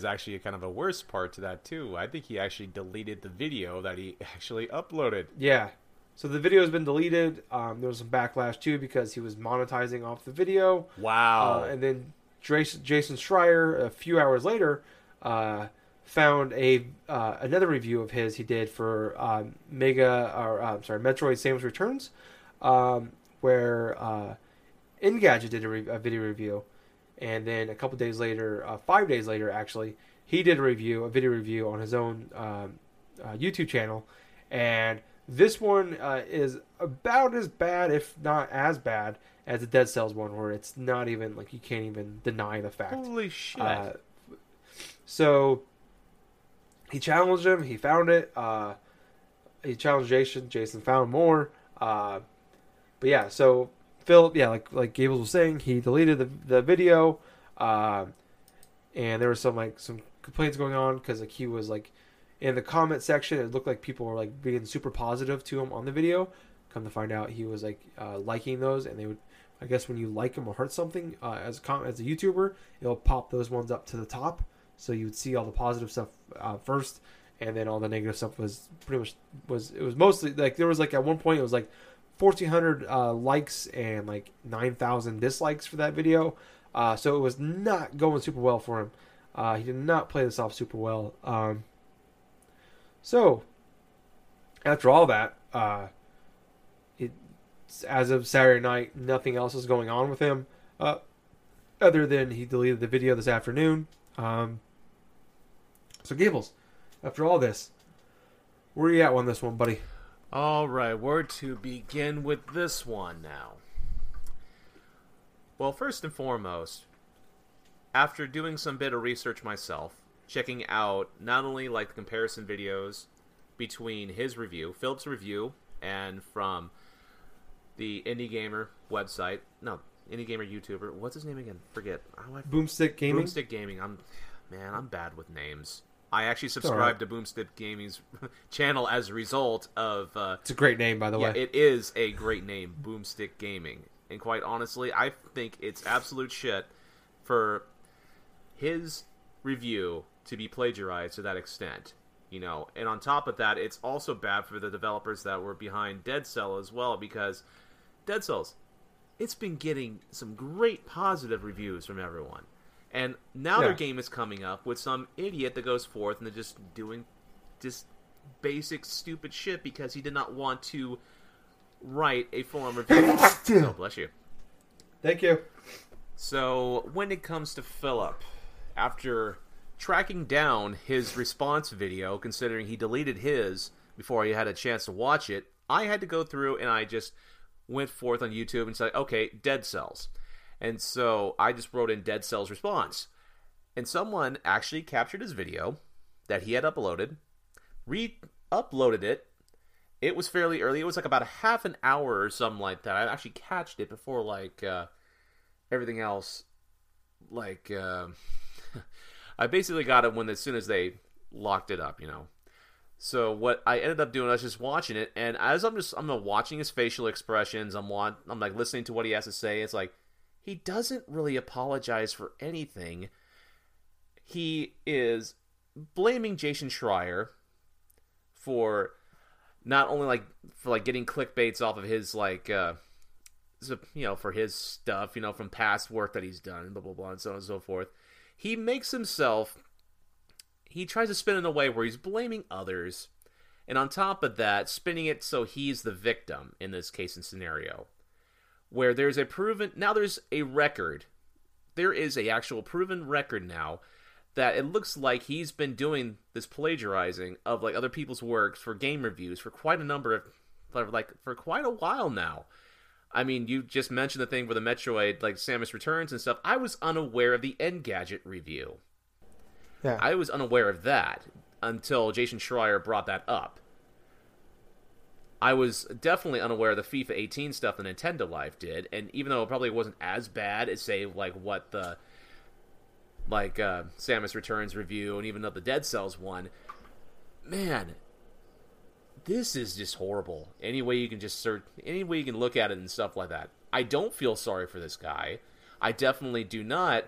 actually a kind of a worse part to that too. I think he actually deleted the video that he actually uploaded. Yeah. So the video has been deleted. There was some backlash too because he was monetizing off the video. Wow! And then Jason Schreier, a few hours later, found a another review of his he did for Metroid: Samus Returns, where Engadget did a video review, and then a couple days later, 5 days later actually, he did a video review on his own YouTube channel, and this one is about as bad, if not as bad, as the Dead Cells one, where it's not even, like, you can't even deny the fact. Holy shit. So, he challenged him, he found it, he challenged Jason found more, but yeah, so, Phil, yeah, like Gables was saying, he deleted the video, and there was some complaints going on, because, like, he was, like, in the comment section, it looked like people were, like, being super positive to him on the video. Come to find out, he was, like, liking those, and they would, I guess when you like them or hurt something, as a YouTuber, it'll pop those ones up to the top, so you would see all the positive stuff first, and then all the negative stuff was pretty much, it was mostly, like, there was, like, at one point, it was, like, 1,400 likes and, like, 9,000 dislikes for that video, so it was not going super well for him. He did not play this off super well. So, after all that, as of Saturday night, nothing else was going on with him, other than he deleted the video this afternoon. So, Gables, after all this, where are you at on this one, buddy? All right, where to begin with this one now? Well, first and foremost, after doing some bit of research myself, checking out not only, like, the comparison videos between his review, Philip's review, and from the Indie Gamer website. No, Indie Gamer YouTuber. What's his name again? Forget. Boomstick Gaming? Boomstick Gaming. I'm bad with names. I actually subscribed to Boomstick Gaming's channel as a result of... it's a great name, by the way. It is a great name, Boomstick Gaming. And quite honestly, I think it's absolute shit for his review to be plagiarized to that extent. You know, and on top of that, it's also bad for the developers that were behind Dead Cells as well, because Dead Cells, it's been getting some great positive reviews from everyone. And now their game is coming up with some idiot that goes forth and they're just doing just basic stupid shit because he did not want to write a full-on review. Oh, bless you. Thank you. So, when it comes to Philip, after tracking down his response video, considering he deleted his before I had a chance to watch it, I had to go through and I just went forth on YouTube and said, okay, Dead Cells. And so I just wrote in Dead Cells response. And someone actually captured his video that he had uploaded, re-uploaded it. It was fairly early. It was like about a half an hour or something like that. I actually catched it before like everything else. Like... I basically got it as soon as they locked it up, you know. So what I ended up doing, I was just watching it, and as I'm watching his facial expressions, I'm like listening to what he has to say. It's like he doesn't really apologize for anything. He is blaming Jason Schreier for not only for getting clickbaits off of his for his stuff, you know, from past work that he's done, blah blah blah, and so on and so forth. He makes himself, he tries to spin in a way where he's blaming others, and on top of that, spinning it so he's the victim in this case and scenario, where there's a proven, now there's a record, there is a actual proven record now, that it looks like he's been doing this plagiarizing of like other people's works for game reviews for quite a number of, like, for quite a while now. I mean, you just mentioned the thing with the Metroid, like Samus Returns and stuff. I was unaware of the Engadget review. Yeah. I was unaware of that until Jason Schreier brought that up. I was definitely unaware of the FIFA 18 stuff that Nintendo Life did, and even though it probably wasn't as bad as, say, like what the Samus Returns review and even the Dead Cells one, man. This is just horrible. Any way you can just search, any way you can look at it and stuff like that. I don't feel sorry for this guy. I definitely do not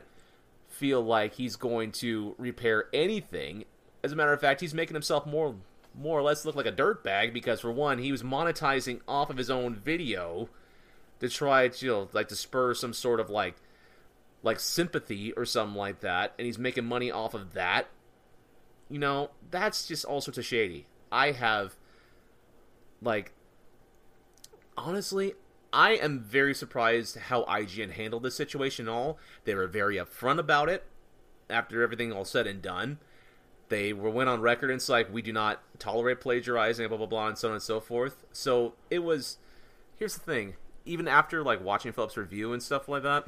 feel like he's going to repair anything. As a matter of fact, he's making himself more or less look like a dirtbag because, for one, he was monetizing off of his own video to try to, to spur some sort of, like sympathy or something like that, and he's making money off of that. you know, that's just all sorts of shady. I have, like, honestly, I am very surprised how IGN handled this situation and all. They were very upfront about it. After everything all said and done, they went on record and it's like, we do not tolerate plagiarizing, blah, blah, blah, and so on and so forth. So it was, here's the thing, even after, like, watching Philip's review and stuff like that,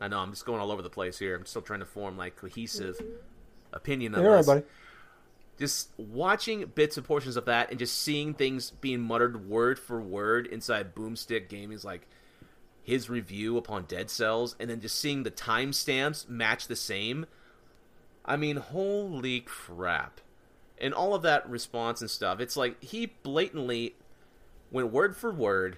I know, I'm just going all over the place here. I'm still trying to form, like, cohesive opinion of this. Buddy. Just watching bits and portions of that and just seeing things being muttered word for word inside Boomstick Gaming's, like, his review upon Dead Cells, and then just seeing the timestamps match the same. I mean, holy crap. And all of that response and stuff, it's like he blatantly went word for word.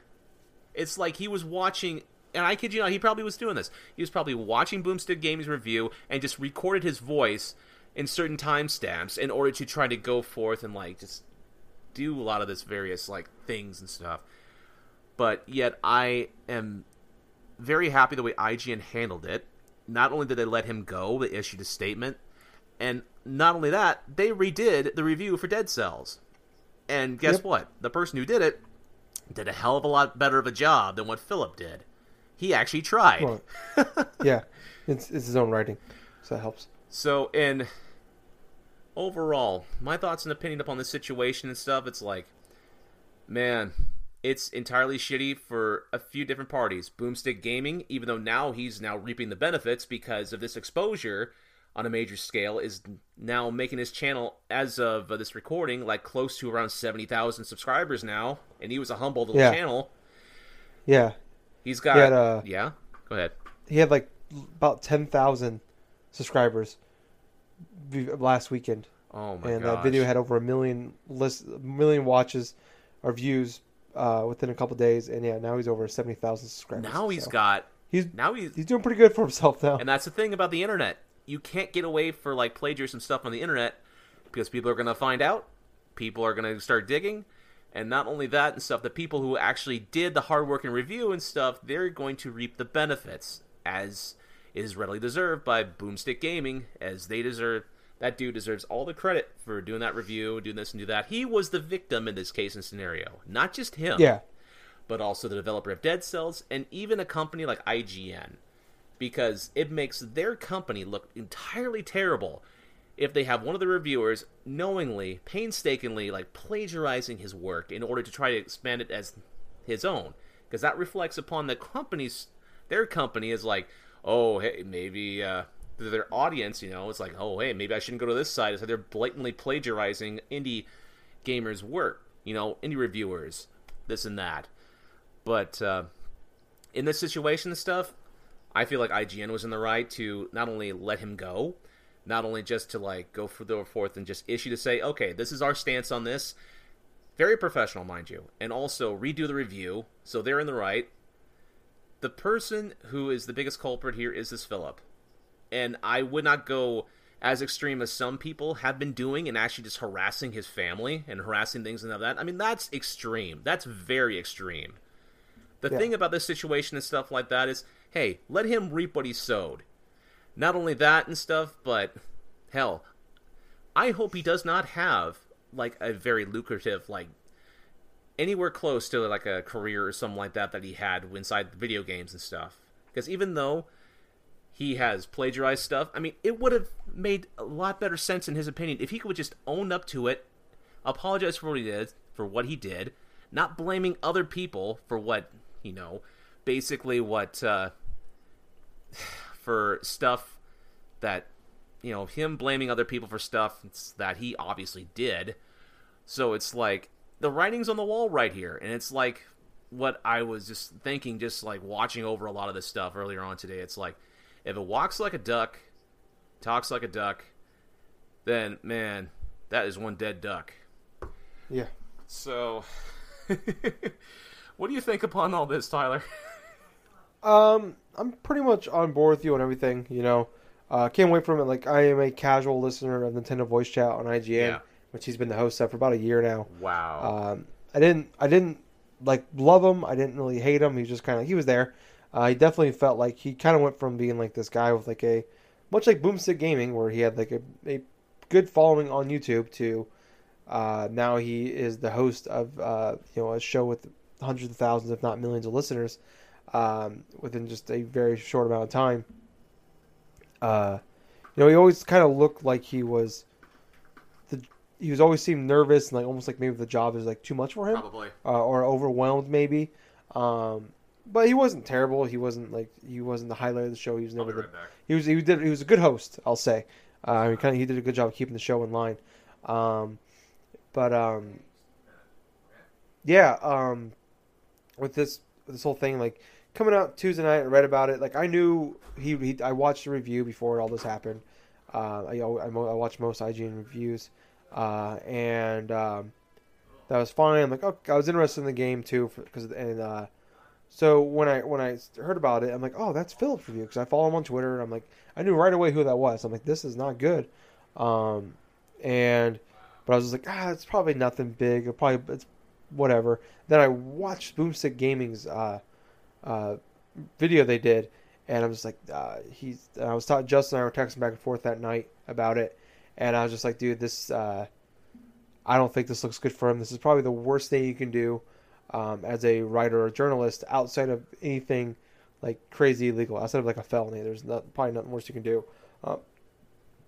It's like he was watching... And I kid you not, he probably was doing this. He was probably watching Boomstick Gaming's review and just recorded his voice in certain timestamps in order to try to go forth and, like, just do a lot of this various, like, things and stuff. But yet I am very happy the way IGN handled it. Not only did they let him go, they issued a statement. And not only that, they redid the review for Dead Cells. And guess what? The person who did it did a hell of a lot better of a job than what Philip did. He actually tried. Well, yeah, it's his own writing, so that helps. So, and overall, my thoughts and opinion upon this situation and stuff, it's like, man, it's entirely shitty for a few different parties. Boomstick Gaming, even though now he's now reaping the benefits because of this exposure on a major scale, is now making his channel, as of this recording, like close to around 70,000 subscribers now, and he was a humble little channel. Yeah. He's got... yeah? Go ahead. He had, like, about 10,000 subscribers last weekend. Oh, my God. And that video had over a million watches or views within a couple days. And, yeah, now he's over 70,000 subscribers. Now he's got... He's doing pretty good for himself now. And that's the thing about the internet. You can't get away for, like, plagiarism stuff on the internet because people are going to find out. People are going to start digging. And not only that and stuff, the people who actually did the hard work and review and stuff, they're going to reap the benefits, as is readily deserved by Boomstick Gaming, as they deserve. That dude deserves all the credit for doing that review, doing this and do that. He was the victim in this case and scenario. Not just him, but also the developer of Dead Cells and even a company like IGN, because it makes their company look entirely terrible if they have one of the reviewers knowingly, painstakingly, like, plagiarizing his work in order to try to expand it as his own. Because that reflects upon the company's... Their company is like, oh, hey, maybe... their audience, you know, it's like, oh, hey, maybe I shouldn't go to this side. So they're blatantly plagiarizing indie gamers' work. You know, indie reviewers. This and that. But in this situation and stuff, I feel like IGN was in the right to not only let him go... Not only just to, like, go forth and just issue to say, okay, this is our stance on this. Very professional, mind you. And also redo the review, so they're in the right. The person who is the biggest culprit here is this Philip. And I would not go as extreme as some people have been doing and actually just harassing his family and harassing things and all that. I mean, that's extreme. That's very extreme. The thing about this situation and stuff like that is, hey, let him reap what he sowed. Not only that and stuff, but, hell, I hope he does not have, like, a very lucrative, like, anywhere close to, like, a career or something like that that he had inside the video games and stuff. Because even though he has plagiarized stuff, I mean, it would have made a lot better sense, in his opinion, if he could just own up to it, apologize for what he did, not blaming other people for what, you know, basically what, for stuff that, you know, him blaming other people for stuff that he obviously did. So it's like, the writing's on the wall right here. And it's like what I was just thinking, just like watching over a lot of this stuff earlier on today. It's like, if it walks like a duck, talks like a duck, then, man, that is one dead duck. Yeah. So, what do you think upon all this, Tyler? I'm pretty much on board with you on everything, you know. Can't wait for him. Like, I am a casual listener of Nintendo Voice Chat on IGN, which he's been the host of for about a year now. Wow. I didn't like love him. I didn't really hate him. He was just kind of, he was there. He definitely felt like he kind of went from being like this guy with like a, much like Boomstick Gaming, where he had like a good following on YouTube to now he is the host of a show with hundreds of thousands, if not millions, of listeners within just a very short amount of time. He always kind of looked like he was always seemed nervous and almost like maybe the job is too much for him, probably, or overwhelmed maybe. But he wasn't terrible. He wasn't the highlight of the show. He was never. He was a good host, I'll say. He did a good job of keeping the show in line. With this whole thing coming out Tuesday night, I read about it. I knew I watched the review before all this happened. I watched most IGN reviews, and that was fine. I was interested in the game too, so when I heard about it, I'm like, oh, that's Philip's review, because I follow him on Twitter, and I knew right away who that was. I'm like, this is not good, but I was just it's probably nothing big. It's whatever. Then I watched Boomstick Gaming's video they did, and I'm just like, I was talking, Justin and I were texting back and forth that night about it, and I was just like, dude, this I don't think this looks good for him. This is probably the worst thing you can do. As a writer or journalist, outside of anything crazy illegal, outside of a felony, there's probably nothing worse you can do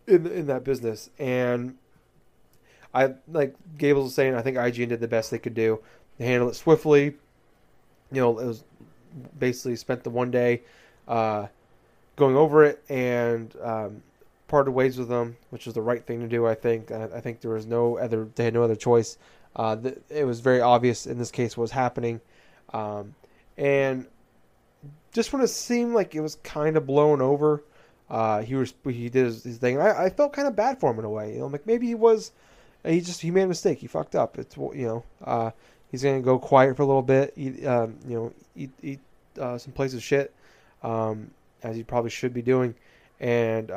in that business. And I Gables was saying, I think IGN did the best they could do. They handled it swiftly. It was basically spent the one day going over it and parted ways with them, which was the right thing to do. I think. I think there was they had no other choice. It was very obvious in this case what was happening, and just when it seemed like it was kind of blown over, he did his thing. I felt kind of bad for him in a way. I'm like, maybe he made a mistake. He fucked up. He's gonna go quiet for a little bit. Eat some plates of shit, as he probably should be doing, and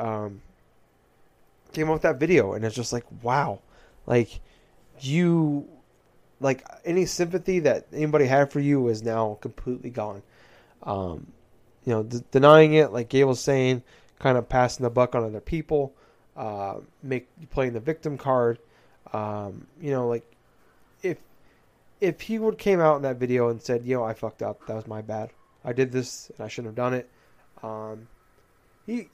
came up with that video, and it's just wow, any sympathy that anybody had for you is now completely gone. Denying it, like Gabe was saying, kind of passing the buck on other people, playing the victim card. If he would came out in that video and said, I fucked up, that was my bad, I did this and I shouldn't have done it.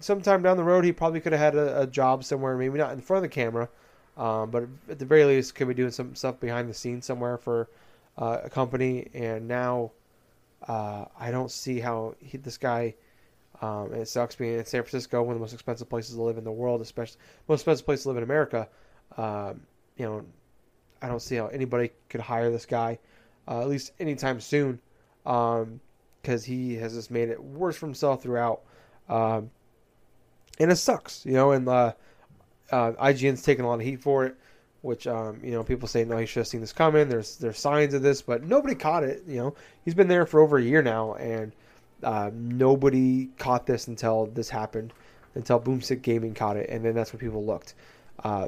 Sometime down the road, he probably could have had a job somewhere, maybe not in front of the camera. But at the very least, could be doing some stuff behind the scenes somewhere for a company. And now I don't see how this guy, and it sucks being in San Francisco, one of the most expensive places to live in the world, especially most expensive place to live in America. I don't see how anybody could hire this guy, at least anytime soon, because he has just made it worse for himself throughout. And it sucks, and IGN's taking a lot of heat for it, which people say no, he should have seen this coming. There's signs of this, but nobody caught it. He's been there for over a year now, and nobody caught this until this happened, until Boomstick Gaming caught it, and then that's when people looked.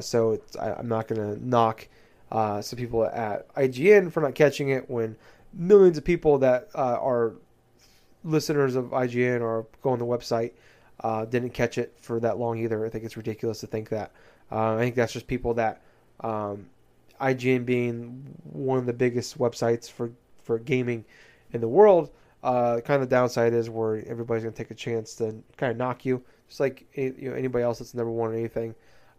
So I'm not gonna knock some people at IGN for not catching it when millions of people that are listeners of IGN or go on the website didn't catch it for that long either. I think it's ridiculous to think that. I think that's just people that IGN being one of the biggest websites for gaming in the world, kind of the downside is where everybody's going to take a chance to kind of knock you, just like anybody else that's never won anything,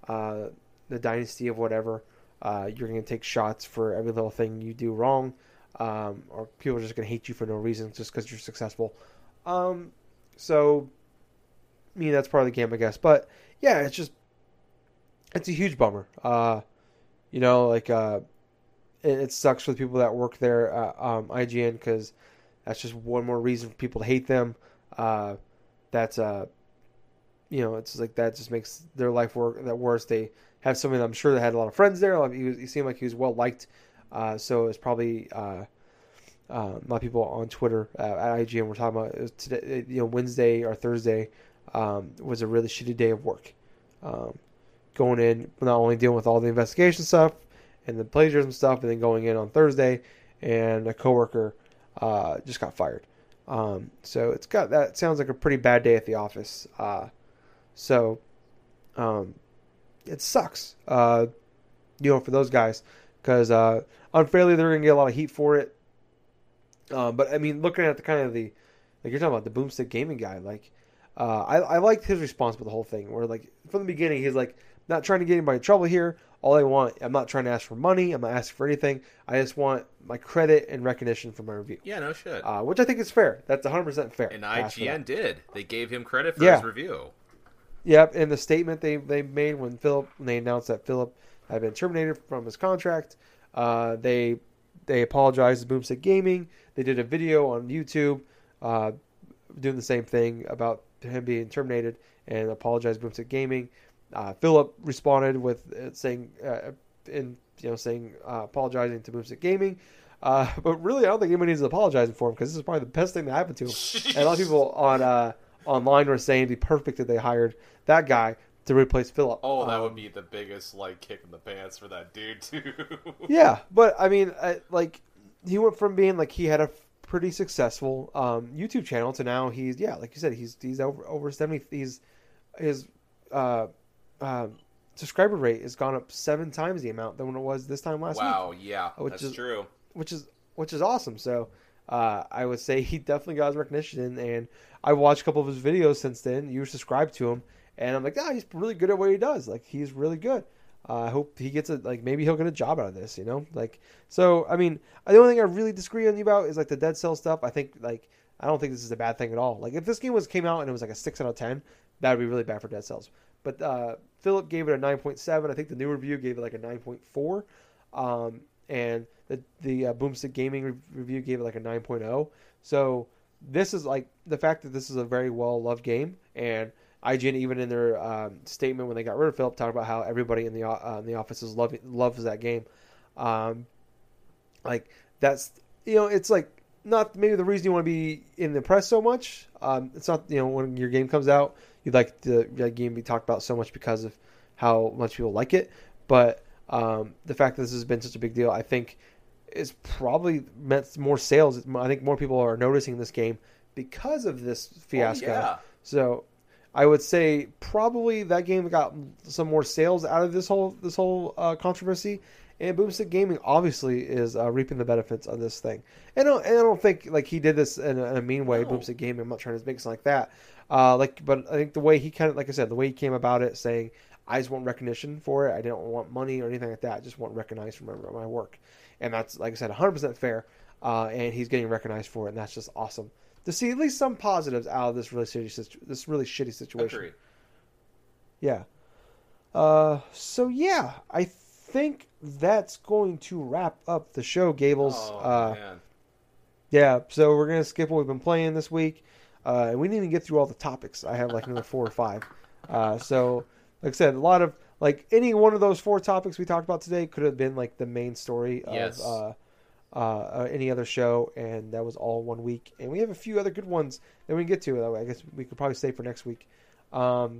the dynasty of whatever. You're going to take shots for every little thing you do wrong, or people are just going to hate you for no reason just because you're successful. So I mean, that's part of the game, I guess. But yeah, it's a huge bummer. It sucks for the people that work there at IGN, because that's just one more reason for people to hate them. That just makes their life worse. They have somebody that I'm sure that had a lot of friends there. He seemed like he was well liked. So it's probably a lot of people on Twitter at IGN were talking about it was today, Wednesday or Thursday. Was a really shitty day of work, going in, not only dealing with all the investigation stuff and the plagiarism stuff, and then going in on Thursday, and a coworker just got fired. So that sounds like a pretty bad day at the office. it sucks, you know, for those guys, because unfairly they're going to get a lot of heat for it. But I mean, looking at the kind of the, like you're talking about the Boomstick Gaming guy, like I liked his response with the whole thing, where like from the beginning he's like, not trying to get anybody in trouble here. All I want, I'm not trying to ask for money. I'm not asking for anything. I just want my credit and recognition for my review. Yeah, no shit. Which I think is fair. That's 100% fair. And IGN did. They gave him credit for his review. Yep, and the statement they made when they announced that Philip had been terminated from his contract, they apologized to Boomstick Gaming. They did a video on YouTube doing the same thing about him being terminated and apologized to Boomstick Gaming. Philip responded with saying, apologizing to Boomstick Gaming, but really, I don't think anybody needs to apologize for him, because this is probably the best thing that happened to him. And a lot of people online were saying it'd be perfect that they hired that guy to replace Philip. Oh, that would be the biggest like kick in the pants for that dude too. Yeah, but I mean, like he went from being like he had a pretty successful YouTube channel to now he's like you said, he's over 70. His subscriber rate has gone up 7 times the amount than when it was this time last week. Wow, yeah, that's true. Which is awesome. So I would say he definitely got his recognition, and I watched a couple of his videos since then. You subscribe to him, and I'm like, he's really good at what he does. Like, he's really good. I hope he gets maybe he'll get a job out of this, you know? Like, so, I mean, the only thing I really disagree on you about is, the Dead Cell stuff. I think, I don't think this is a bad thing at all. Like, if this game came out and it was, a 6 out of 10, that would be really bad for Dead Cells. But Philip gave it a 9.7. I think the new review gave it 9.4. And the Boomstick Gaming review gave it 9.0. So this is the fact that this is a very well-loved game. And IGN, even in their statement when they got rid of Philip, talked about how everybody in the office loves that game. That's, it's not maybe the reason you want to be in the press so much. It's not, when your game comes out, you'd like the game be talked about so much because of how much people like it. But the fact that this has been such a big deal, I think, is probably meant more sales. I think more people are noticing this game because of this fiasco. Oh, yeah. So I would say probably that game got some more sales out of this whole controversy. And Boomstick Gaming obviously is reaping the benefits of this thing. And I don't think he did this in a mean way. No. Boomstick Gaming, I'm not trying to make something like that. But I think the way he the way he came about it, saying, "I just want recognition for it. I don't want money or anything like that. I just want recognized for my work," and that's 100% fair. And he's getting recognized for it, and that's just awesome to see at least some positives out of this really shitty situation. Agreed. Yeah. So yeah, I think that's going to wrap up the show, Gables. Man. Yeah, so we're going to skip what we've been playing this week. And we didn't even get through all the topics. I have another 4 or 5. So, like I said, a lot of any one of those 4 topics we talked about today could have been the main story of any other show, and that was all one week. And we have a few other good ones that we can get to. I guess we could probably save for next week. So,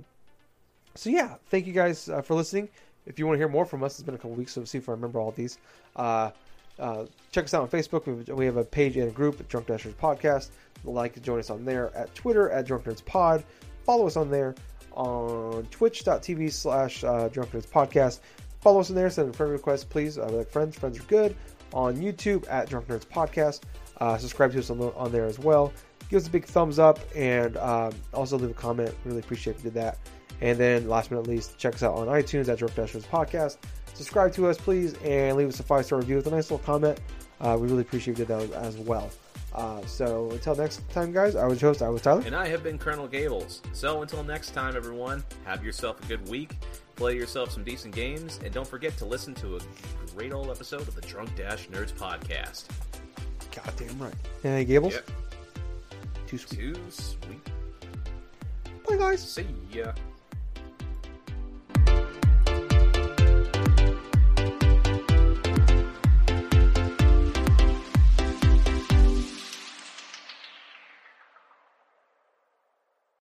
yeah, thank you guys for listening. If you want to hear more from us, it's been a couple weeks, so we'll see if I remember all these. Check us out on Facebook. We have a page and a group at Drunk Dashers Podcast. Join us on there. At Twitter, at Drunk Nerds Pod. Follow us on there on twitch.tv/Drunk Nerds Podcast. Follow us on there. Send a friend request, please. We like friends. Friends are good. On YouTube, at Drunk Nerds Podcast. Subscribe to us on there as well. Give us a big thumbs up, and also leave a comment. Really appreciate if you did that. And then, last but not least, check us out on iTunes at Drunk Dashers Podcast. Subscribe to us, please, and leave us a 5-star review with a nice little comment. We really appreciate that as well. So, until next time, guys, I was your host, I was Tyler. And I have been Colonel Gables. So, until next time, everyone, have yourself a good week, play yourself some decent games, and don't forget to listen to a great old episode of the Drunk Dash Nerds Podcast. Goddamn right. Hey, Gables? Yep. Too sweet. Bye, guys. See ya.